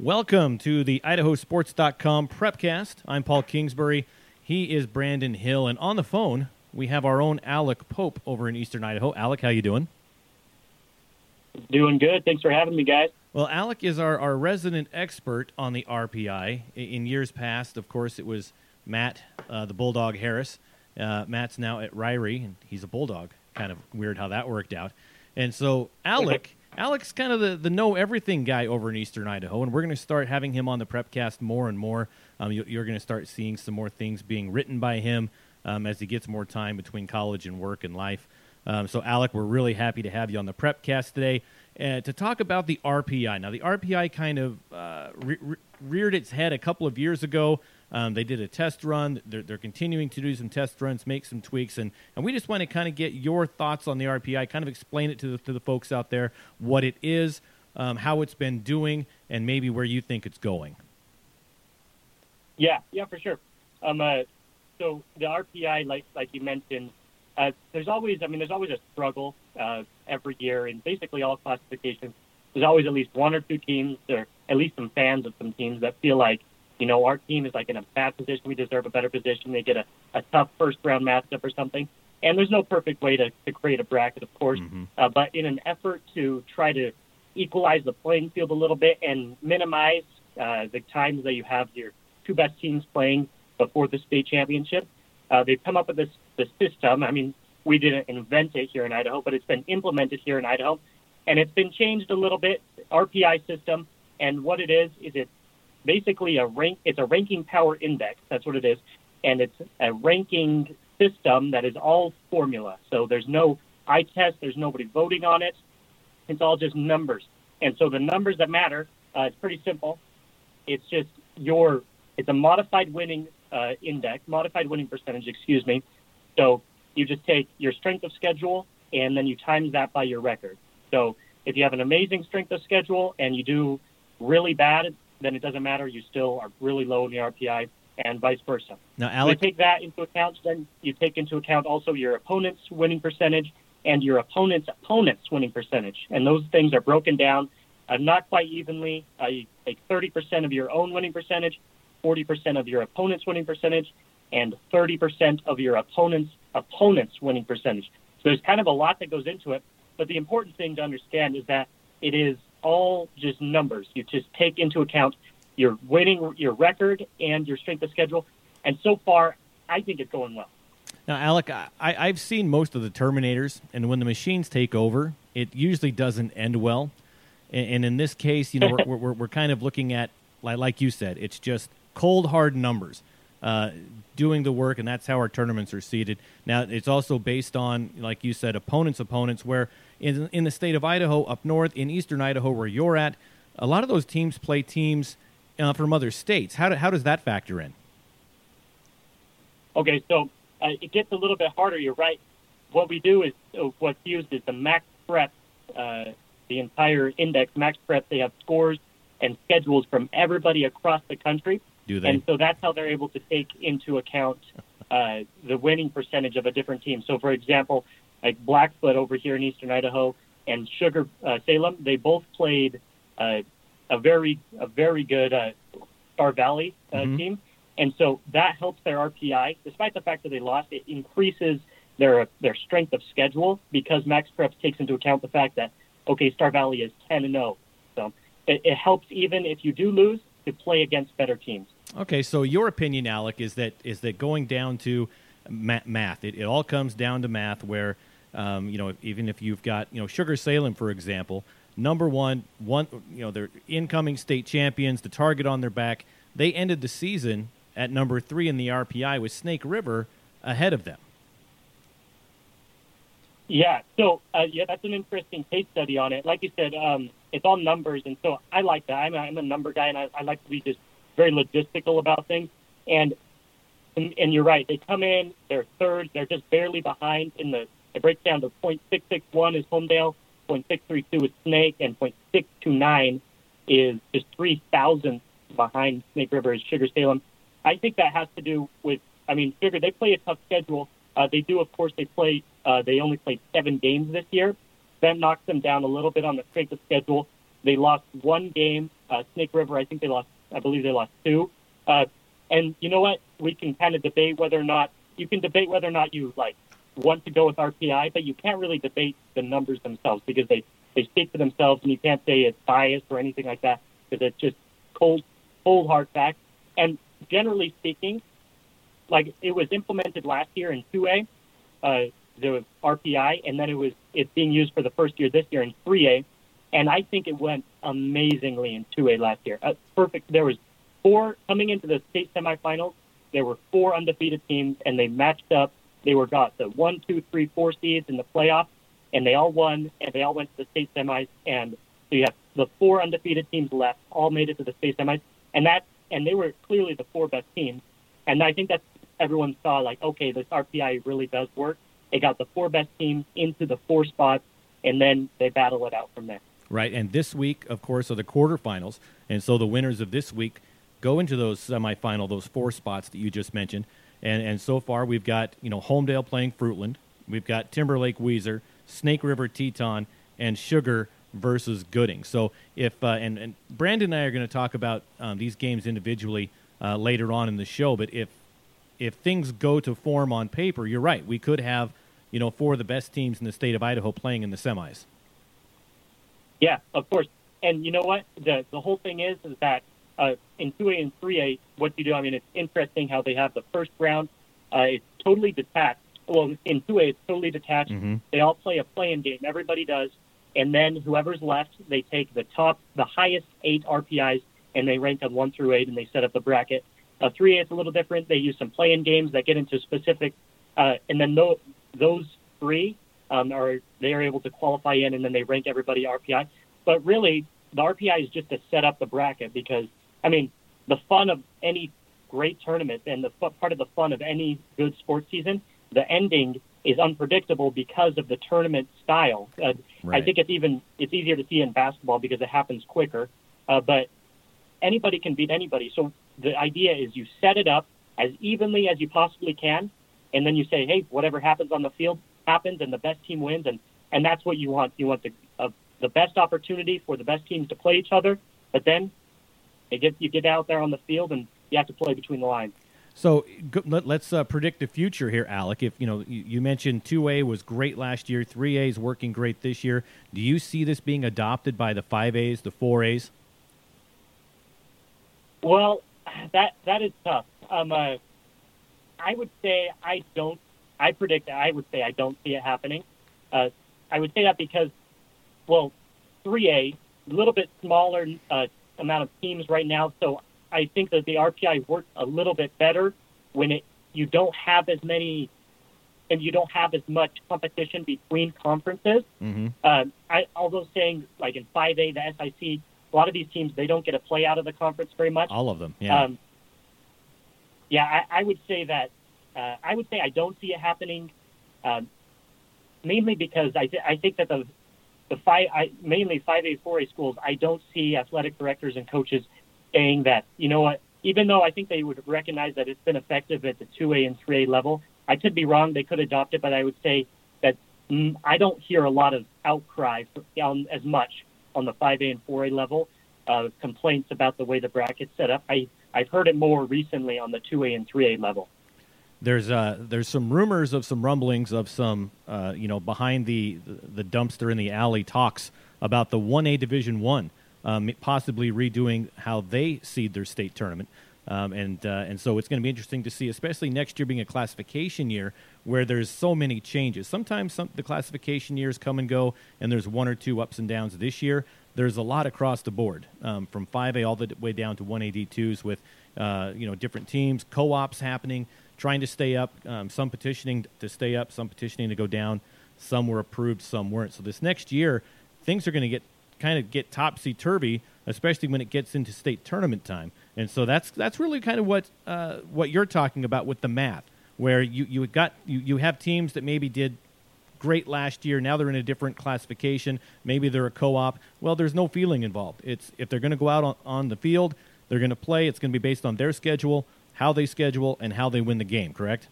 Welcome to the IdahoSports.com PrepCast. I'm Paul Kingsbury. He is Brandon Hill. And on the phone, we have our own Alec Pope over in Eastern Idaho. Alec, how you doing? Doing good. Thanks for having me, guys. Well, Alec is our resident expert on the RPI. In years past, of course, it was Matt, the Bulldog Harris. Matt's now at Ryrie, and he's a Bulldog. Kind of weird how that worked out. And so Alec's kind of the know-everything guy over in Eastern Idaho, and we're going to start having him on the PrepCast more and more. You're going to start seeing some more things being written by him as he gets more time between college and work and life. So, Alec, we're really happy to have you on the PrepCast today to talk about the RPI. Now, the RPI kind of reared its head a couple of years ago. They did a test run. They're continuing to do some test runs, make some tweaks, and we just want to kind of get your thoughts on the RPI, kind of explain it to the folks out there, what it is, how it's been doing, and maybe where you think it's going. Yeah, for sure. So the RPI, like you mentioned, there's always a struggle every year in basically all classifications. There's always at least one or two teams, or at least some fans of some teams that feel like, you know, our team is like in a bad position. We deserve a better position. They get a tough first-round matchup or something. And there's no perfect way to create a bracket, of course. Mm-hmm. But in an effort to try to equalize the playing field a little bit and minimize the times that you have your two best teams playing before the state championship, they've come up with this system. I mean, we didn't invent it here in Idaho, but it's been implemented here in Idaho. And it's been changed a little bit, RPI system. And what it is it's basically it's a ranking power index. That's what it is. And it's a ranking system that is all formula. So there's no eye test. There's nobody voting on it. It's all just numbers. And so the numbers that matter, it's pretty simple. It's just it's a modified winning index, modified winning percentage, excuse me. So you just take your strength of schedule and then you times that by your record. So if you have an amazing strength of schedule and you do really bad, then it doesn't matter. You still are really low in the RPI, and vice versa. Now, Alec, you take that into account. Then you take into account also your opponent's winning percentage and your opponent's winning percentage. And those things are broken down not quite evenly. You take 30% of your own winning percentage, 40% of your opponent's winning percentage, and 30% of your opponent's winning percentage. So there's kind of a lot that goes into it. But the important thing to understand is that it is all just numbers. You just take into account your winning, your record, and your strength of schedule. And so far, I think it's going well. Now, Alec, I've seen most of the Terminators, and when the machines take over, it usually doesn't end well. And in this case, you know, we're kind of looking at, like you said, it's just cold, hard numbers doing the work, and that's how our tournaments are seeded. Now, it's also based on, like you said, opponents, where in the state of Idaho, up north, in eastern Idaho where you're at, a lot of those teams play teams from other states. How does that factor in? Okay, so it gets a little bit harder. You're right. What we do is what's used is the MaxPrep, the entire index, MaxPrep. They have scores and schedules from everybody across the country. Do they? And so that's how they're able to take into account the winning percentage of a different team. So, for example, like Blackfoot over here in eastern Idaho and Sugar Salem, they both played a very good Star Valley mm-hmm. team, and so that helps their RPI. Despite the fact that they lost, it increases their strength of schedule because MaxPrep takes into account the fact that okay, Star Valley is 10-0, so it helps even if you do lose to play against better teams. Okay, so your opinion, Alec, is that going down to math, it all comes down to math where. You know, even if you've got, you know, Sugar Salem, for example, number one, you know, they're incoming state champions, the target on their back. They ended the season at number 3 in the RPI with Snake River ahead of them. Yeah. So, yeah, that's an interesting case study on it. Like you said, it's all numbers. And so I like that. I'm a number guy and I like to be just very logistical about things. And you're right. They come in, they're third. They're just barely behind in the, it breaks down to 0.661 is Homedale, 0.632 is Snake, and 0.629 is just 3,000 behind Snake River is Sugar Salem. I think that has to do with, I mean, Sugar, they play a tough schedule. They do, of course, they only played 7 games this year. That knocks them down a little bit on the strength of schedule. They lost one game Snake River, I think they lost, I believe they lost two. And you know what? We can kind of debate whether or not, you can debate whether or not you like want to go with RPI, but you can't really debate the numbers themselves because they speak for themselves, and you can't say it's biased or anything like that because it's just cold, hard facts. And generally speaking, like it was implemented last year in 2A, there was RPI, and then it's being used for the first year this year in 3A, and I think it went amazingly in 2A last year. Perfect. There was four coming into the state semifinals. There were four undefeated teams, and they matched up. They were got the 1, 2, 3, 4 seeds in the playoffs, and they all won, and they all went to the state semis. And so you have the four undefeated teams left, all made it to the state semis, and they were clearly the four best teams. And I think that's everyone saw, like, okay, this RPI really does work. It got the four best teams into the four spots, and then they battle it out from there. Right, and this week, of course, are the quarterfinals, and so the winners of this week go into those semifinal, those four spots that you just mentioned. And so far, we've got, you know, Homedale playing Fruitland. We've got Timberlake Weezer, Snake River Teton, and Sugar versus Gooding. So if and Brandon and I are going to talk about these games individually later on in the show, but if things go to form on paper, you're right. We could have, you know, four of the best teams in the state of Idaho playing in the semis. Yeah, of course. And you know what? The whole thing is that in 2A and 3A, what you do, I mean, it's interesting how they have the first round. It's totally detached. Well, in 2A, it's totally detached. Mm-hmm. They all play a play-in game. Everybody does. And then whoever's left, they take the highest 8 RPIs, and they rank them 1 through 8, and they set up the bracket. 3A is a little different. They use some play-in games that get into specific, and then those three they are able to qualify in, and then they rank everybody RPI. But really, the RPI is just to set up the bracket because, I mean, the fun of any great tournament and the part of the fun of any good sports season, the ending is unpredictable because of the tournament style. Right. I think it's easier to see in basketball because it happens quicker. But anybody can beat anybody, so. The idea is you set it up as evenly as you possibly can, and then you say, hey, whatever happens on the field happens, and the best team wins, and that's what you want. You want the best opportunity for the best teams to play each other, but then you get out there on the field, and you have to play between the lines. So let's predict the future here, Alec. If you mentioned 2A was great last year, 3A is working great this year. Do you see this being adopted by the 5As, the 4As? Well, That is tough. I don't see it happening. I would say that because, 3A, a little bit smaller amount of teams right now, so I think that the RPI works a little bit better when you don't have as many and you don't have as much competition between conferences. Mm-hmm. Although saying, like in 5A, the SIC, a lot of these teams, they don't get to play out of the conference very much. All of them, yeah. I would say that I don't see it happening, mainly because I think that mainly 5A, 4A schools, I don't see athletic directors and coaches saying that, you know what, even though I think they would recognize that it's been effective at the 2A and 3A level, I could be wrong, they could adopt it, but I would say that I don't hear a lot of outcry as much on the 5A and 4A level, complaints about the way the bracket's set up. I've heard it more recently on the 2A and 3A level. There's some rumors of some rumblings of some, behind the dumpster in the alley talks about the 1A Division I, possibly redoing how they seed their state tournament. And so it's going to be interesting to see, especially next year being a classification year where there's so many changes. Sometimes the classification years come and go, and there's one or two ups and downs. This year, there's a lot across the board, from 5A all the way down to 1A D2s with, different teams, co-ops happening, trying to stay up, some petitioning to stay up, some petitioning to go down. Some were approved, some weren't. So this next year, things are going to get topsy-turvy, especially when it gets into state tournament time. And so that's really kind of what you're talking about with the math, where you have teams that maybe did great last year. Now they're in a different classification. Maybe they're a co-op. Well, there's no feeling involved. It's if they're going to go out on the field, they're going to play. It's going to be based on their schedule, how they schedule, and how they win the game, correct?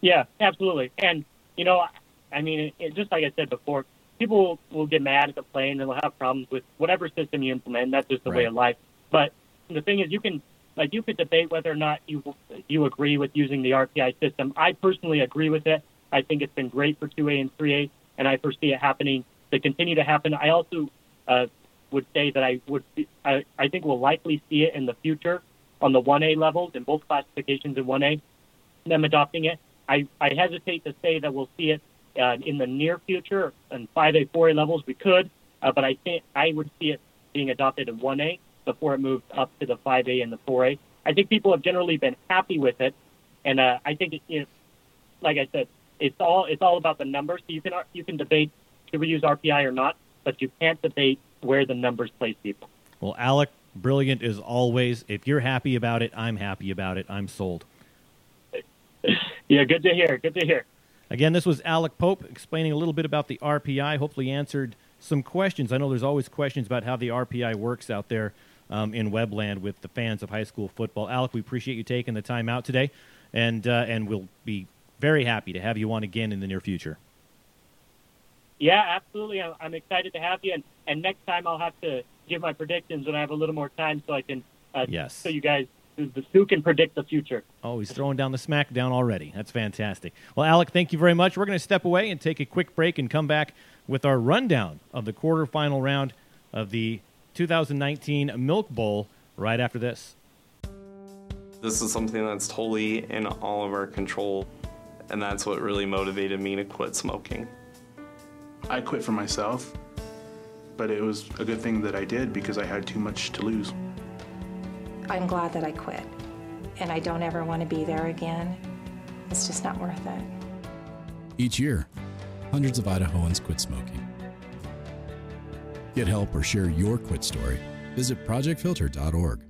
Yeah, absolutely. And, I mean, just like I said before, people will get mad at the play and they'll have problems with whatever system you implement. That's just the way of life. But the thing is, you can, like, you could debate whether or not you agree with using the RPI system. I personally agree with it. I think it's been great for 2A and 3A, and I foresee it happening to continue to happen. I also would say that I think we'll likely see it in the future on the 1A levels in both classifications in 1A, them adopting it. I hesitate to say that we'll see it in the near future in 5A, 4A levels. We could, but I think I would see it being adopted in 1A before it moved up to the 5A and the 4A. I think people have generally been happy with it, and I think it's, like I said, it's all about the numbers. So you can debate should we use RPI or not, but you can't debate where the numbers place people. Well, Alec, brilliant as always. If you're happy about it, I'm happy about it. I'm sold. Yeah, good to hear. Good to hear. Again, this was Alec Pope explaining a little bit about the RPI, hopefully answered some questions. I know there's always questions about how the RPI works out there in Webland with the fans of high school football. Alec, we appreciate you taking the time out today, and we'll be very happy to have you on again in the near future. Yeah, absolutely. I'm excited to have you, and next time I'll have to give my predictions when I have a little more time so I can show you guys who can predict the future. Oh, he's throwing down the smackdown already. That's fantastic. Well, Alec, thank you very much. We're going to step away and take a quick break and come back with our rundown of the quarterfinal round of the 2019 Milk Bowl right after this. This is something that's totally in all of our control, and that's what really motivated me to quit smoking. I quit for myself, but it was a good thing that I did because I had too much to lose. I'm glad that I quit, and I don't ever want to be there again. It's just not worth it. Each year, hundreds of Idahoans quit smoking. Get help or share your quit story. Visit projectfilter.org.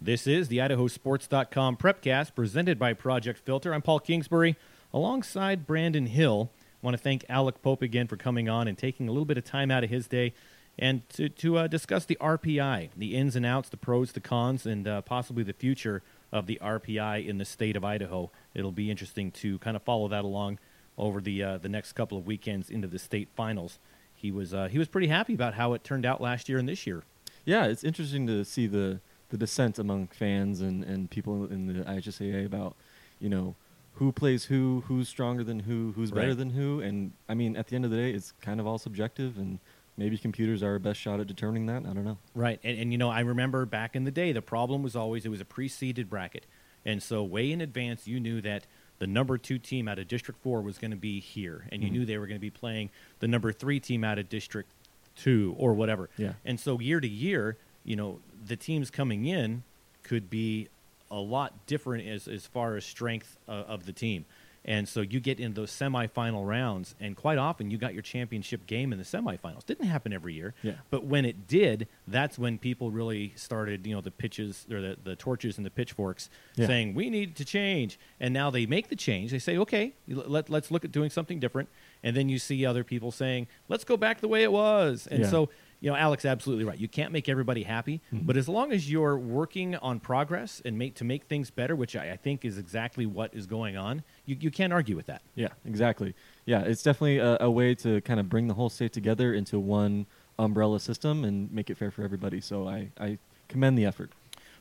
This is the idahosports.com PrepCast presented by Project Filter. I'm Paul Kingsbury alongside Brandon Hill. I want to thank Alec Pope again for coming on and taking a little bit of time out of his day and to discuss the RPI, the ins and outs, the pros, the cons, and possibly the future of the RPI in the state of Idaho. It'll be interesting to kind of follow that along over the next couple of weekends into the state finals. He was pretty happy about how it turned out last year and this year. Yeah, it's interesting to see the dissent among fans and people in the IHSAA about, you know, who plays who's stronger than who's better than who. And, I mean, at the end of the day, it's kind of all subjective, and maybe computers are our best shot at determining that. I don't know. Right. And you know, I remember back in the day, the problem was always it was a pre-seeded bracket. And so way in advance, you knew that the number 2 team out of District 4 was going to be here. And you knew they were going to be playing the number 3 team out of District 2 or whatever. Yeah. And so year to year, you know, the teams coming in could be a lot different as far as strength of the team. And so you get in those semifinal rounds, and quite often you got your championship game in the semifinals. Didn't happen every year, but when it did, that's when people really started, you know, the pitches or the torches and the pitchforks saying, we need to change. And now they make the change. They say, okay, let's look at doing something different. And then you see other people saying, let's go back the way it was. And so, you know, Alec's absolutely right. You can't make everybody happy, but as long as you're working on progress and to make things better, which I think is exactly what is going on, you can't argue with that. Yeah, exactly. Yeah, it's definitely a way to kind of bring the whole state together into one umbrella system and make it fair for everybody. So I commend the effort.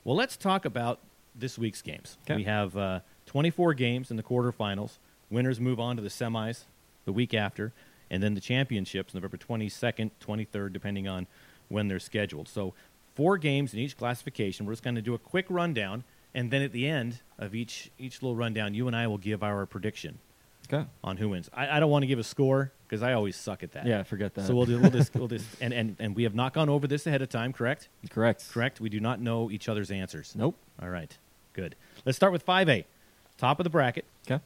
Well, let's talk about this week's games. Okay. We have 24 games in the quarterfinals. Winners move on to the semis the week after. And then the championships, November 22nd, 23rd, depending on when they're scheduled. So 4 games in each classification. We're just going to do a quick rundown, and then at the end of each little rundown, you and I will give our prediction on who wins. I don't want to give a score because I always suck at that. Yeah, forget that. So we'll just and we have not gone over this ahead of time, correct? Correct. We do not know each other's answers. Nope. All right, good. Let's start with 5A, top of the bracket. Okay.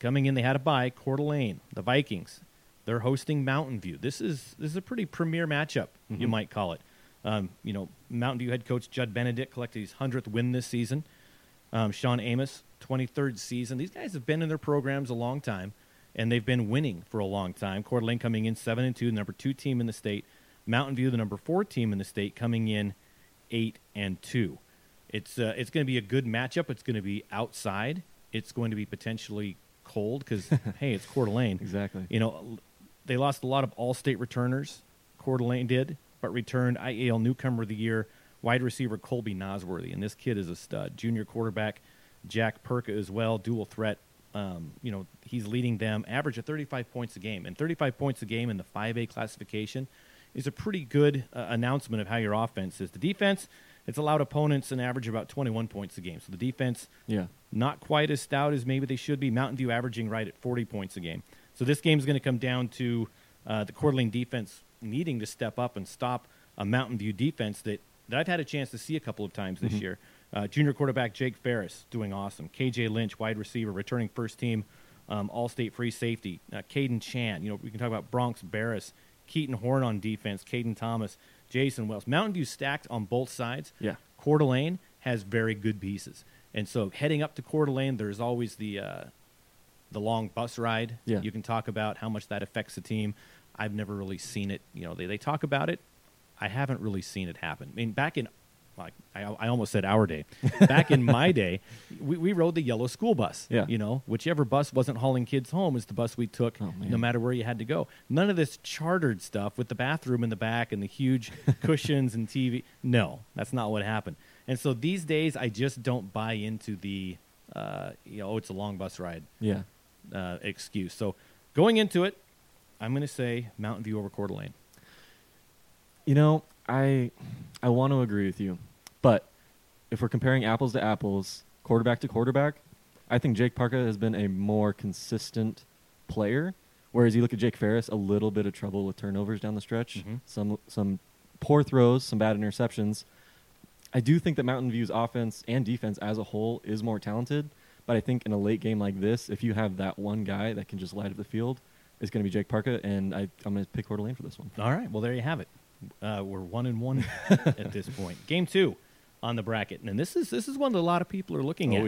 Coming in, they had a bye. Coeur d'Alene, the Vikings. They're hosting Mountain View. This is a pretty premier matchup, you might call it. You know, Mountain View head coach Judd Benedict collected his 100th win this season. Sean Amos, 23rd season. These guys have been in their programs a long time, and they've been winning for a long time. Coeur d'Alene coming in 7-2, the number 2 team in the state. Mountain View, the number 4 team in the state, coming in 8-2. It's going to be a good matchup. It's going to be outside. It's going to be potentially cold because, hey, it's Coeur d'Alene. Exactly. You know, they lost a lot of all-state returners. Coeur d'Alene did, but returned IAL Newcomer of the Year, wide receiver Colby Nosworthy. And this kid is a stud. Junior quarterback Jack Perka as well, dual threat. You know, he's leading them, average of 35 points a game. And 35 points a game in the 5A classification is a pretty good announcement of how your offense is. The defense, it's allowed opponents an average of about 21 points a game. So the defense, not quite as stout as maybe they should be. Mountain View averaging right at 40 points a game. So this game is going to come down to the Coeur d'Alene defense needing to step up and stop a Mountain View defense that I've had a chance to see a couple of times this year. Junior quarterback Jake Ferris doing awesome. KJ Lynch, wide receiver, returning first team, all-state free safety. Caden Chan, you know, we can talk about Bronx Barris. Keaton Horn on defense, Caden Thomas, Jason Wells. Mountain View stacked on both sides. Yeah. Coeur d'Alene has very good pieces. And so heading up to Coeur d'Alene, there's always the long bus ride. Yeah. You can talk about how much that affects the team. I've never really seen it. You know, they talk about it. I haven't really seen it happen. I mean, back in, like, I almost said our day. Back in my day, we rode the yellow school bus. Yeah. You know, whichever bus wasn't hauling kids home is the bus we took, no matter where you had to go. None of this chartered stuff with the bathroom in the back and the huge cushions and TV. No, that's not what happened. And so these days, I just don't buy into the, you know, it's a long bus ride excuse. So going into it, I'm going to say Mountain View over Coeur d'Alene. You know, I want to agree with you, but if we're comparing apples to apples, quarterback to quarterback, I think Jake Parker has been a more consistent player, whereas you look at Jake Ferris, a little bit of trouble with turnovers down the stretch, some poor throws, some bad interceptions. I do think that Mountain View's offense and defense as a whole is more talented, but I think in a late game like this, if you have that one guy that can just light up the field, it's going to be Jake Parker, and I'm going to pick Coeur d'Alene for this one. All right, well, there you have it. We're 1-1 at this point. Game two on the bracket, and this is one that a lot of people are looking at. Oh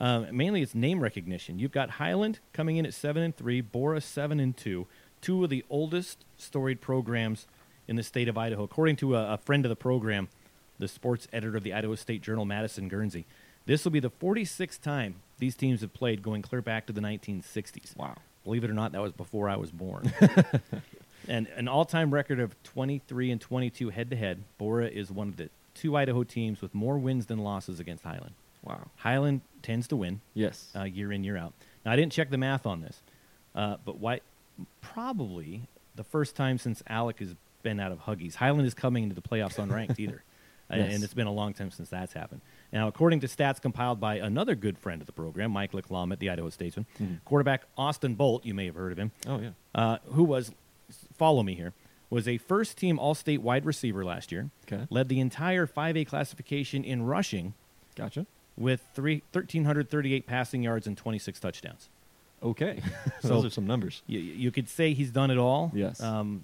yeah, mainly it's name recognition. You've got Highland coming in at 7-3, Borah 7-2, two of the oldest storied programs in the state of Idaho, according to a friend of the program, the sports editor of the Idaho State Journal, Madison Guernsey. This will be the 46th time these teams have played, going clear back to the 1960s. Wow, believe it or not, that was before I was born. And an all-time record of 23-22 head-to-head, Borah is one of the two Idaho teams with more wins than losses against Highland. Wow. Highland tends to win year in, year out. Now, I didn't check the math on this, but probably the first time since Alec has been out of Huggies. Highland is coming into the playoffs unranked either, and it's been a long time since that's happened. Now, according to stats compiled by another good friend of the program, Mike Leclam at the Idaho Statesman, quarterback Austin Bolt, you may have heard of him, who was... Follow me here, was a first-team all-state wide receiver last year, led the entire 5A classification in rushing with 1,338 passing yards and 26 touchdowns. Okay. So those are some numbers. You could say he's done it all. Yes.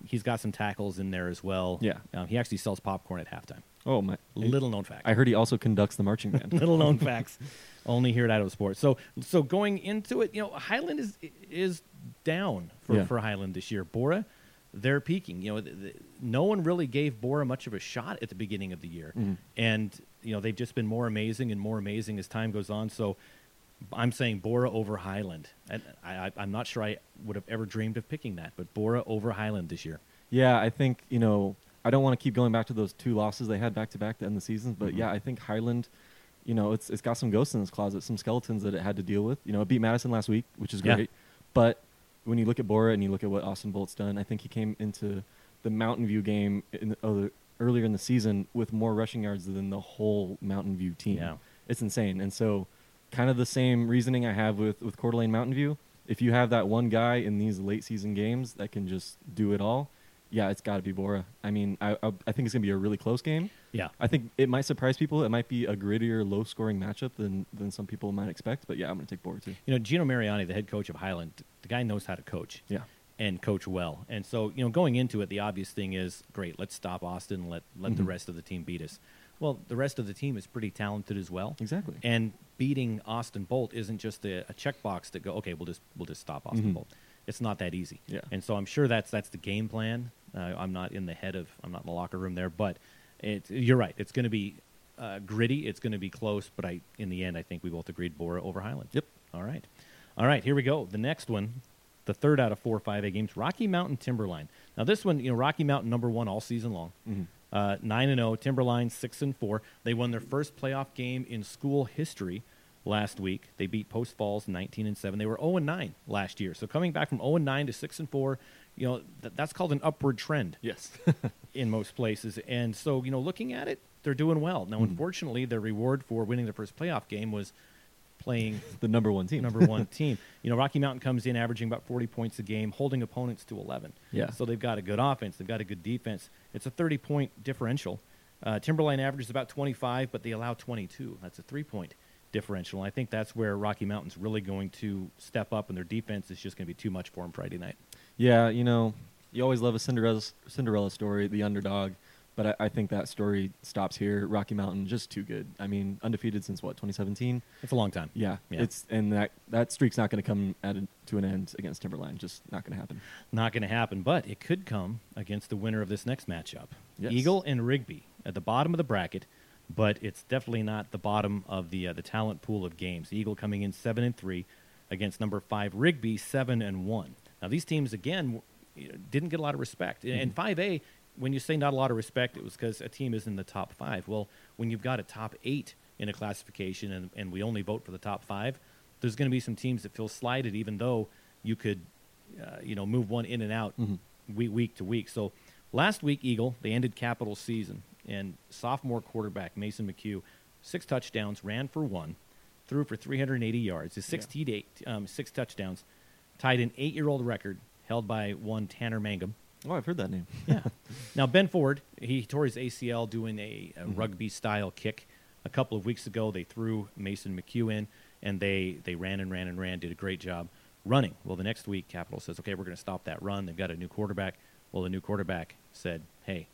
He's got some tackles in there as well. Yeah. He actually sells popcorn at halftime. Oh, my. Little-known fact. I heard he also conducts the marching band. Little-known facts. Only here at Idaho Sports. So going into it, you know, Highland is down for Highland this year. Borah, they're peaking. You know, no one really gave Borah much of a shot at the beginning of the year. And, you know, they've just been more amazing and more amazing as time goes on. So I'm saying Borah over Highland. And I'm not sure I would have ever dreamed of picking that, but Borah over Highland this year. Yeah, I think, you know, I don't want to keep going back to those two losses they had back-to-back to end the season. But, yeah, I think Highland, you know, it's got some ghosts in its closet, some skeletons that it had to deal with. You know, it beat Madison last week, which is great. Yeah. But when you look at Borah and you look at what Austin Bolt's done, I think he came into the Mountain View game earlier in the season with more rushing yards than the whole Mountain View team. Yeah. It's insane. And so kind of the same reasoning I have with Coeur d'Alene Mountain View. If you have that one guy in these late-season games that can just do it all, yeah, it's got to be Borah. I mean, I think it's going to be a really close game. Yeah. I think it might surprise people. It might be a grittier, low-scoring matchup than some people might expect. But, yeah, I'm going to take Borah, too. You know, Gino Mariani, the head coach of Highland, the guy knows how to coach. Yeah. And coach well. And so, you know, going into it, the obvious thing is, great, let's stop Austin and let the rest of the team beat us. Well, the rest of the team is pretty talented as well. Exactly. And beating Austin Bolt isn't just a checkbox that go, okay, we'll just stop Austin Bolt. It's not that easy. Yeah. And so I'm sure that's the game plan. I'm not in the locker room there, but you're right. It's going to be gritty. It's going to be close, but in the end, I think we both agreed Borah over Highland. Yep. All right. All right, here we go. The next one, the third out of 4 5A games, Rocky Mountain Timberline. Now this one, you know, Rocky Mountain #1 all season long. 9-0, Timberline 6-4. They won their first playoff game in school history last week. They beat Post Falls 19-7. They were 0-9 last year. So coming back from 0-9 to 6-4, you know, that's called an upward trend. Yes. In most places. And so, you know, looking at it, they're doing well. Now, unfortunately, their reward for winning their first playoff game was playing the number one team. You know, Rocky Mountain comes in averaging about 40 points a game, holding opponents to 11. Yeah. So they've got a good offense. They've got a good defense. It's a 30-point differential. Timberline averages about 25, but they allow 22. That's a 3-point differential. And I think that's where Rocky Mountain's really going to step up, and their defense is just going to be too much for them Friday night. Yeah, you know, you always love a Cinderella story, the underdog. But I think that story stops here. Rocky Mountain, just too good. I mean, undefeated since, 2017? It's a long time. Yeah. And that streak's not going to come to an end against Timberline. Just not going to happen. Not going to happen, but it could come against the winner of this next matchup. Yes. Eagle and Rigby at the bottom of the bracket, but it's definitely not the bottom of the talent pool of games. Eagle coming in 7-3 against #5 Rigby, 7-1. Now, these teams, again, didn't get a lot of respect. Mm-hmm. And 5A... when you say not a lot of respect, it was because a team is in the top five. Well, when you've got a top eight in a classification and we only vote for the top five, there's going to be some teams that feel slighted, even though you could, move one in and out week to week. So last week, Eagle, they ended Capital season, and sophomore quarterback Mason McHugh, 6 touchdowns, ran for 1, threw for 380 yards, his 6 touchdowns, tied an 8-year-old record held by one Tanner Mangum. Oh, I've heard that name. Yeah. Now, Ben Ford, he tore his ACL doing a rugby-style kick. A couple of weeks ago, they threw Mason McHugh in, and they ran, did a great job running. Well, the next week, Capital says, okay, we're going to stop that run. They've got a new quarterback. Well, the new quarterback said, hey,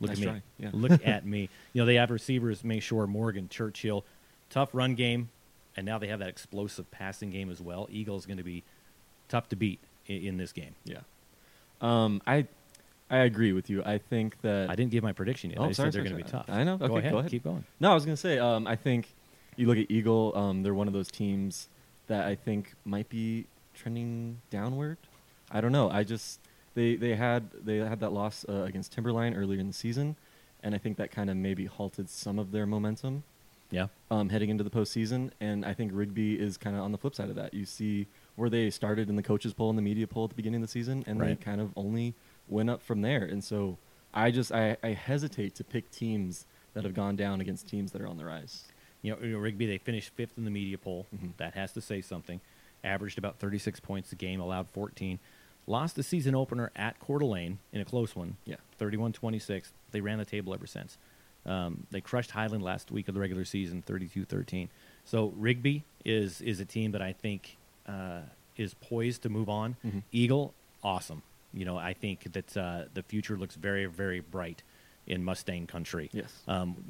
look nice at me. Yeah. Look at me. You know, they have receivers, Mayshore, Morgan, Churchill. Tough run game, and now they have that explosive passing game as well. Eagle's going to be tough to beat in this game. Yeah. I agree with you. I think that I didn't give my prediction yet. I said they're going to be tough. I know. Okay, go ahead. Keep going. No, I was going to say I think you look at Eagle. They're one of those teams that I think might be trending downward. I don't know. I just they had that loss against Timberline earlier in the season, and I think that kind of maybe halted some of their momentum. Yeah. Heading into the postseason, and I think Rigby is kind of on the flip side of that. You see where they started in the coaches poll and the media poll at the beginning of the season, and They kind of only went up from there. And so I hesitate to pick teams that have gone down against teams that are on the rise. You know Rigby, they finished 5th in the media poll. Mm-hmm. That has to say something. Averaged about 36 points a game, allowed 14. Lost the season opener at Coeur d'Alene in a close one, 31-26. They ran the table ever since. They crushed Highland last week of the regular season, 32-13. So Rigby is a team that I think is poised to move on. Mm-hmm. Eagle, awesome. You know, I think that the future looks very, very bright in Mustang country. Yes.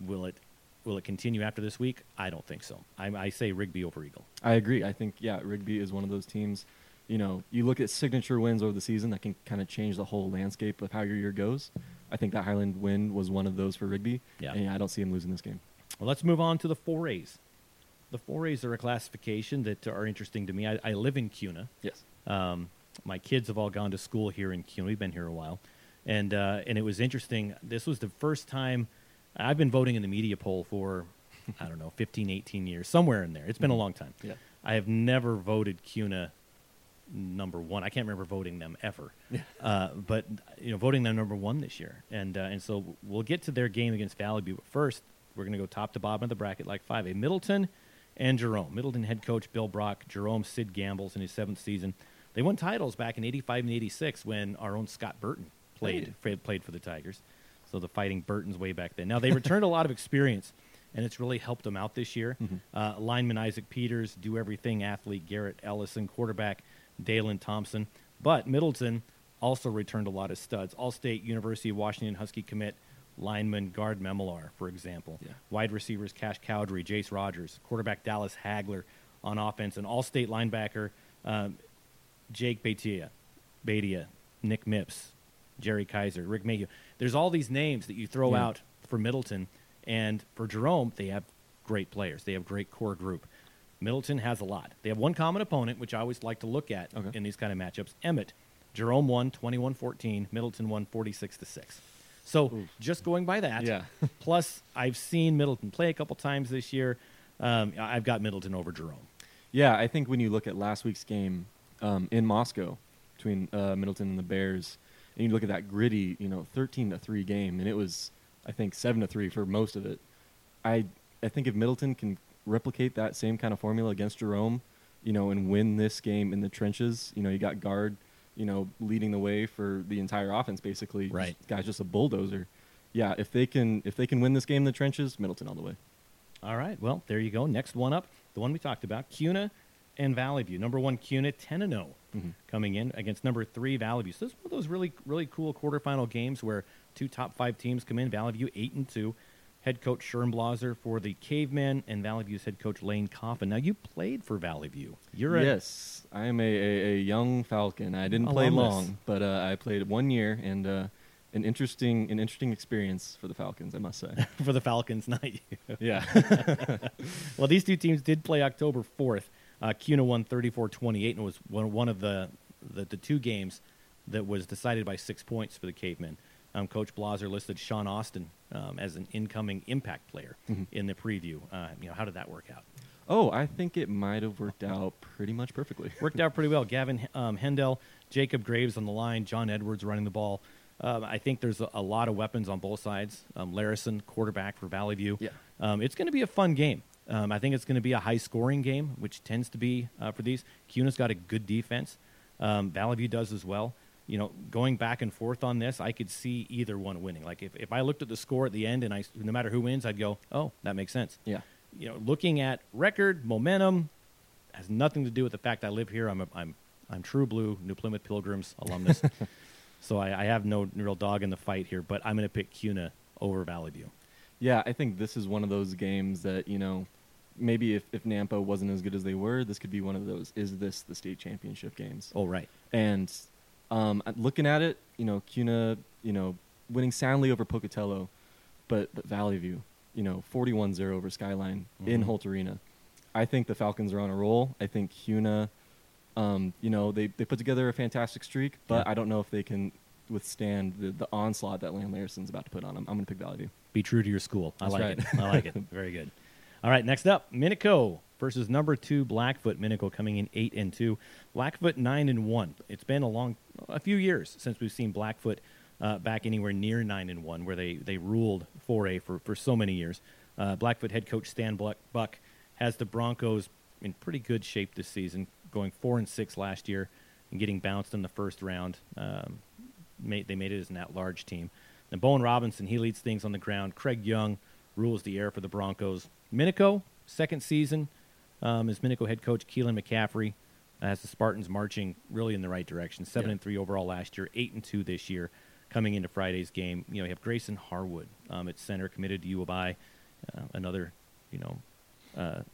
Will it continue after this week? I don't think so. I say Rigby over Eagle. I agree. I think, Rigby is one of those teams. You know, you look at signature wins over the season that can kind of change the whole landscape of how your year goes. I think that Highland win was one of those for Rigby, and I don't see him losing this game. Well, let's move on to the 4As. The 4As are a classification that are interesting to me. I live in CUNA. Yes. My kids have all gone to school here in CUNA. We've been here a while. And it was interesting. This was the first time I've been voting in the media poll for, I don't know, 15, 18 years, somewhere in there. It's been a long time. Yeah. I have never voted CUNA #1. I can't remember voting them ever. Yeah. But, you know, voting them #1 this year. And so we'll get to their game against Valley View. But first, we're going to go top to bottom of the bracket like 5A. Middleton and Jerome. Middleton head coach Bill Brock, Jerome Sid Gambles in his 7th season. They won titles back in 85 and 86 when our own Scott Burton played for the Tigers. So the Fighting Burtons way back then. Now, they returned a lot of experience, and it's really helped them out this year. Mm-hmm. Lineman Isaac Peters, do-everything athlete Garrett Ellison, quarterback Dalen Thompson. But Middleton also returned a lot of studs. All-State University of Washington Husky commit lineman guard Memelar, for example. Yeah. Wide receivers Cash Cowdery, Jace Rogers, quarterback Dallas Hagler on offense, and All-State linebacker Jake Badia, Nick Mipps, Jerry Kaiser, Rick Mayhew. There's all these names that you throw out for Middleton, and for Jerome, they have great players. They have great core group. Middleton has a lot. They have one common opponent, which I always like to look at in these kind of matchups, Emmett. Jerome won 21-14. Middleton won 46-6. So just going by that, plus I've seen Middleton play a couple times this year. I've got Middleton over Jerome. Yeah, I think when you look at last week's game in Moscow between Middleton and the Bears, and you look at that gritty, 13-3 game, and it was, I think, 7-3 for most of it. I think if Middleton can replicate that same kind of formula against Jerome, and win this game in the trenches, you got guard, leading the way for the entire offense, basically. Right. This guy's just a bulldozer. Yeah, if they can win this game in the trenches, Middleton all the way. All right, well, there you go. Next one up, the one we talked about, CUNA and Valley View. Number one, CUNA, 10-0 coming in against number three, Valley View. So this is one of those really, really cool quarterfinal games where two top five teams come in. Valley View 8-2. Head coach Schoenblaser for the Cavemen, and Valley View's head coach Lane Coffin. Now, you played for Valley View. Yes, I am a young Falcon. I didn't play long, but I played 1 year, and an interesting experience for the Falcons, I must say. For the Falcons, not you. Yeah. Well, these two teams did play October 4th. CUNA won 34-28, and it was one of the two games that was decided by 6 points for the Cavemen. Coach Blaser listed Sean Austin as an incoming impact player in the preview. How did that work out? Oh, I think it might have worked out pretty much perfectly. Worked out pretty well. Gavin Hendel, Jacob Graves on the line, John Edwards running the ball. I think there's a lot of weapons on both sides. Larrison, quarterback for Valley View. Yeah. It's going to be a fun game. I think it's going to be a high-scoring game, which tends to be for these. CUNA's got a good defense. Valley View does as well. Going back and forth on this, I could see either one winning. Like, if I looked at the score at the end and no matter who wins, I'd go, oh, that makes sense. Yeah. Looking at record, momentum, has nothing to do with the fact I live here. I'm true blue, New Plymouth Pilgrims alumnus. So I have no real dog in the fight here, but I'm going to pick CUNA over Valley View. Yeah, I think this is one of those games that, maybe if Nampa wasn't as good as they were, this could be one of those, is this the state championship games? Oh, right. And... looking at it, CUNA, winning soundly over Pocatello, but Valley View, 41-0 over Skyline in Holt Arena. I think the Falcons are on a roll. I think CUNA, they put together a fantastic streak, but I don't know if they can withstand the onslaught that Land Larson's about to put on them. I'm going to pick Valley View. Be true to your school. I like it. I like it. Very good. All right, next up, Minico versus number two, Blackfoot. Minico coming in 8-2. Blackfoot 9-1. It's been a few years since we've seen Blackfoot back anywhere near 9-1, where they ruled 4A for so many years. Blackfoot head coach Stan Buck has the Broncos in pretty good shape this season, going 4-6 last year and getting bounced in the first round. They made it as an at-large team. Then Bowen Robinson, he leads things on the ground. Craig Young rules the air for the Broncos. Minico, second season. As Minico head coach Keelan McCaffrey has the Spartans marching really in the right direction. 7-3 overall last year, 8-2 this year. Coming into Friday's game, you have Grayson Harwood at center, committed to U of I. Another,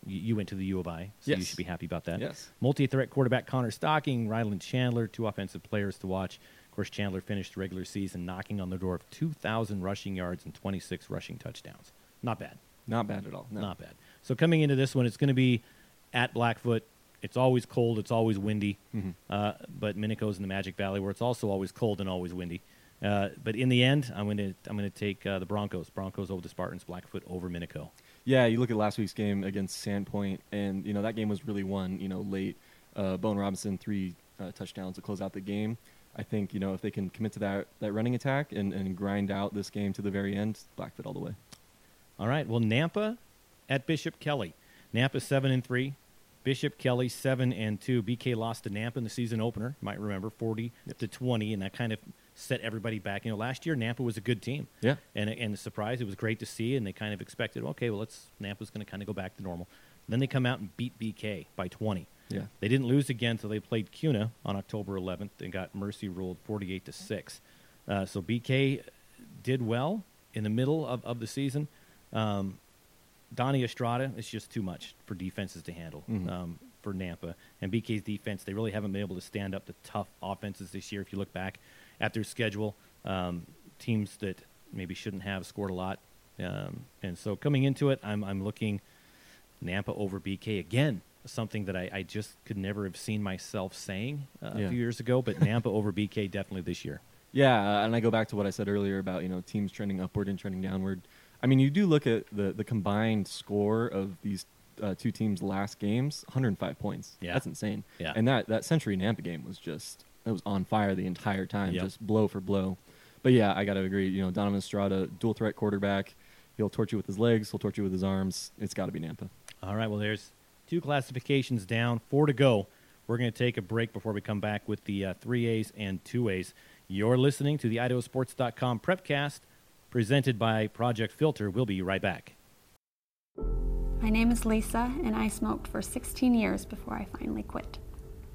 you went to the U of I, so you should be happy about that. Yes. Multi-threat quarterback Connor Stocking, Ryland Chandler, two offensive players to watch. Of course, Chandler finished the regular season knocking on the door of 2,000 rushing yards and 26 rushing touchdowns. Not bad. Not bad at all. No. Not bad. So coming into this one, it's going to be at Blackfoot. It's always cold. It's always windy. But Minico's in the Magic Valley, where it's also always cold and always windy. But in the end, I'm going to take the Broncos. Broncos over the Spartans. Blackfoot over Minico. Yeah, you look at last week's game against Sandpoint, and that game was really won late. Bone Robinson, three touchdowns to close out the game. I think if they can commit to that running attack and grind out this game to the very end, Blackfoot all the way. All right. Well, Nampa at Bishop Kelly. Nampa 7-3. Bishop Kelly 7-2. BK lost to Nampa in the season opener. You might remember 40-20, and that kind of set everybody back. Last year Nampa was a good team. Yeah. And the surprise, it was great to see, and they kind of expected, okay, well, Nampa's going to kind of go back to normal. And then they come out and beat BK by 20. Yeah. They didn't lose again, so they played CUNA on October 11th and got mercy ruled 48-6. So BK did well in the middle of the season. Donnie Estrada, it's just too much for defenses to handle for Nampa. And BK's defense, they really haven't been able to stand up to tough offenses this year. If you look back at their schedule, teams that maybe shouldn't have scored a lot. And so coming into it, I'm looking Nampa over BK again. something that I just could never have seen myself saying a few years ago, but Nampa over BK definitely this year. Yeah, and I go back to what I said earlier about, you know, teams trending upward and trending downward. I mean, you do look at the combined score of these two teams' last games, 105 points. Yeah. That's insane. Yeah. And that Century Nampa game was just, it was on fire the entire time, just blow for blow. But yeah, I got to agree, you know, Donovan Estrada, dual threat quarterback. He'll torture you with his legs. He'll torture you with his arms. It's got to be Nampa. All right, well, there's two classifications down, 4 to go. We're going to take a break before we come back with the 3As and 2As. You're listening to the idahosports.com PrepCast, presented by Project Filter. We'll be right back. My name is Lisa, and I smoked for 16 years before I finally quit.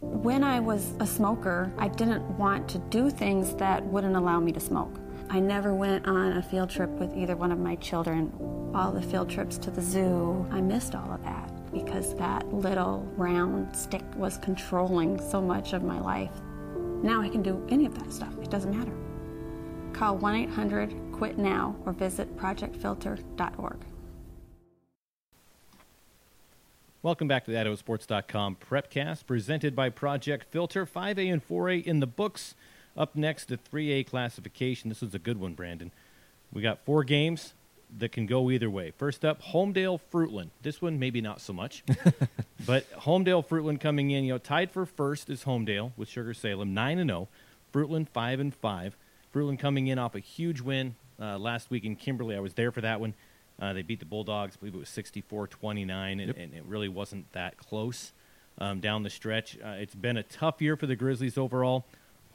When I was a smoker, I didn't want to do things that wouldn't allow me to smoke. I never went on a field trip with either one of my children. All the field trips to the zoo, I missed all of that because that little round stick was controlling so much of my life. Now I can do any of that stuff. It doesn't matter. Call 1-800-QUIT-NOW or visit projectfilter.org. Welcome back to the idahosports.com PrepCast, presented by Project Filter. 5A and 4A in the books. Up next, the 3A classification. This is a good one, Brandon. We got 4 games that can go either way. First up, Homedale Fruitland. This one, maybe not so much. But Homedale Fruitland coming in, you know, tied for first is Homedale with Sugar Salem, 9-0. Fruitland, 5-5. Fruitland coming in off a huge win last week in Kimberly. I was there for that one. They beat the Bulldogs, I believe it was 64-29, and it really wasn't that close down the stretch. It's been a tough year for the Grizzlies overall.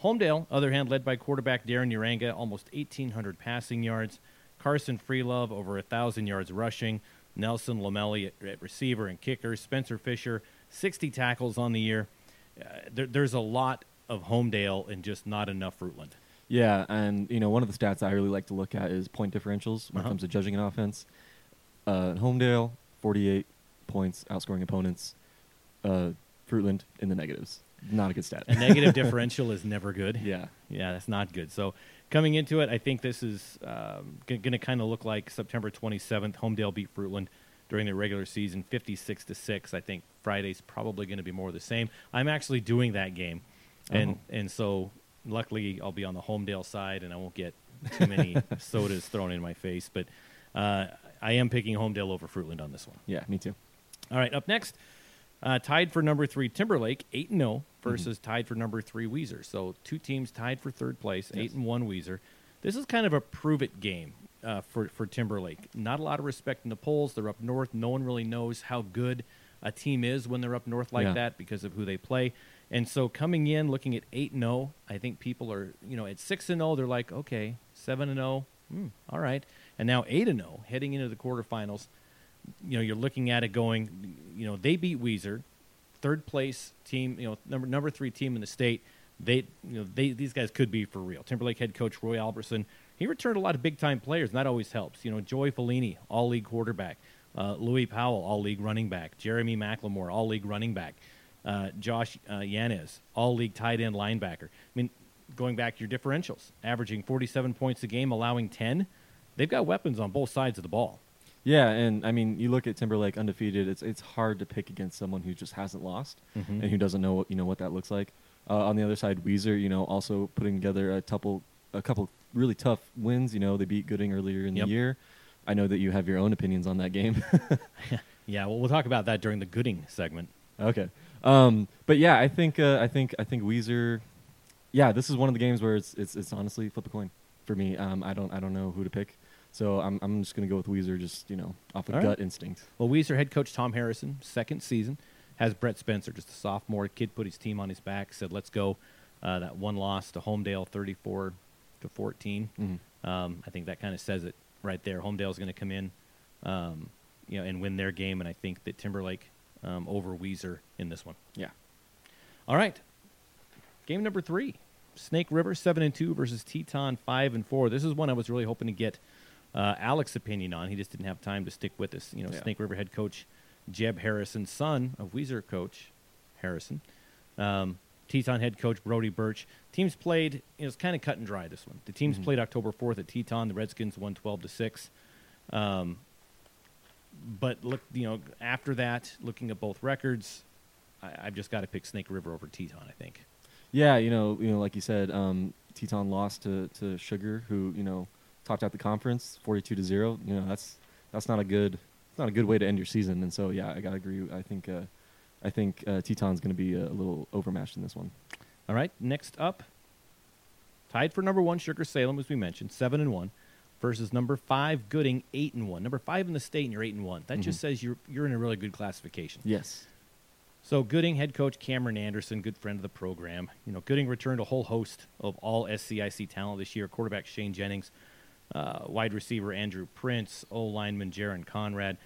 Homedale, other hand, led by quarterback Darren Uranga, almost 1,800 passing yards. Carson Freelove, over 1,000 yards rushing. Nelson Lamelli at receiver and kicker. Spencer Fisher, 60 tackles on the year. There's a lot of Homedale and just not enough Fruitland. Yeah, and you know, one of the stats I really like to look at is point differentials when it comes to judging an offense. Homedale, 48 points, outscoring opponents. Fruitland in the negatives. Not a good stat. A negative differential is never good. Yeah, that's not good. So coming into it, I think this is going to kind of look like September 27th. Homedale beat Fruitland during the regular season, 56-6. I think Friday's probably going to be more of the same. I'm actually doing that game, and so luckily I'll be on the Homedale side, and I won't get too many sodas thrown in my face. But I am picking Homedale over Fruitland on this one. Yeah, me too. All right, up next. Tied for number 3, Timberlake, 8-0, versus tied for number 3, Weezer. So two teams tied for third place, 8-1 Weezer. This is kind of a prove-it game for Timberlake. Not a lot of respect in the polls. They're up north. No one really knows how good a team is when they're up north like that because of who they play. And so coming in, looking at 8-0, I think people are, you know, at 6-0, they're like, okay, 7-0, all right. And now 8-0, heading into the quarterfinals. You know, you're looking at it going, you know, they beat Weezer, third place team, you know, number 3 team in the state. These guys could be for real. Timberlake head coach Roy Albertson, he returned a lot of big time players, and that always helps. You know, Joey Fellini, all league quarterback, Louis Powell, all league running back, Jeremy McLemore, all league running back, Josh Yanez, all league tight end linebacker. I mean, going back to your differentials, averaging 47 points a game, allowing 10. They've got weapons on both sides of the ball. Yeah, and I mean, you look at Timberlake undefeated. It's hard to pick against someone who just hasn't lost and who doesn't know what that looks like. On the other side, Weezer, you know, also putting together a couple really tough wins. You know, they beat Gooding earlier in the year. I know that you have your own opinions on that game. Yeah, well, we'll talk about that during the Gooding segment. Okay, but yeah, I think Weezer. Yeah, this is one of the games where it's honestly flip a coin for me. I don't know who to pick. So I'm just going to go with Weezer, just, you know, off of gut instinct. Well, Weezer head coach Tom Harrison, second season, has Brett Spencer, just a sophomore. Kid put his team on his back, said, let's go. That one loss to Homedale, 34-14. I think that kind of says it right there. Homedale's going to come in, you know, and win their game, and I think that Timberlake over Weezer in this one. Yeah. All right. Game number 3, Snake River, 7-2 versus Teton, 5-4. This is one I was really hoping to get Alec's opinion on. He just didn't have time to stick with us. You know, Snake River head coach Jeb Harrison, son of Weezer coach Harrison, Teton head coach Brody Birch. Teams played, it was kind of cut and dry this one. The teams played October 4th at Teton. The Redskins won 12-6. But look, you know, after that, looking at both records, I've just got to pick Snake River over Teton, I think. Yeah, you know, like you said, Teton lost to Sugar, who, you know, topped out the conference 42-0. You know, that's not a good way to end your season. And so, yeah, I gotta agree. I think Teton's going to be a little overmatched in this one. All right, next up, tied for number 1, Sugar Salem, as we mentioned, 7-1, versus number 5 Gooding, 8-1. Number 5 in the state, and you're 8-1. That just says you're in a really good classification. Yes. So Gooding head coach Cameron Anderson, good friend of the program. You know, Gooding returned a whole host of all SCIC talent this year: quarterback Shane Jennings, wide receiver Andrew Prince, O-lineman Jaron Conrad.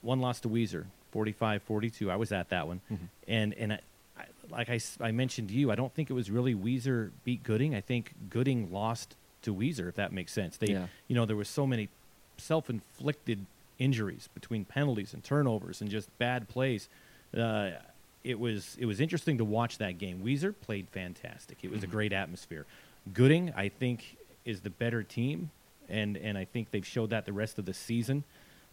One loss to Weezer, 45-42. I was at that one. Mm-hmm. And I mentioned to you, I don't think it was really Weezer beat Gooding. I think Gooding lost to Weezer, if that makes sense. You know, there was so many self-inflicted injuries between penalties and turnovers and just bad plays. It was interesting to watch that game. Weezer played fantastic. It was a great atmosphere. Gooding, I think, is the better team, and I think they've showed that the rest of the season.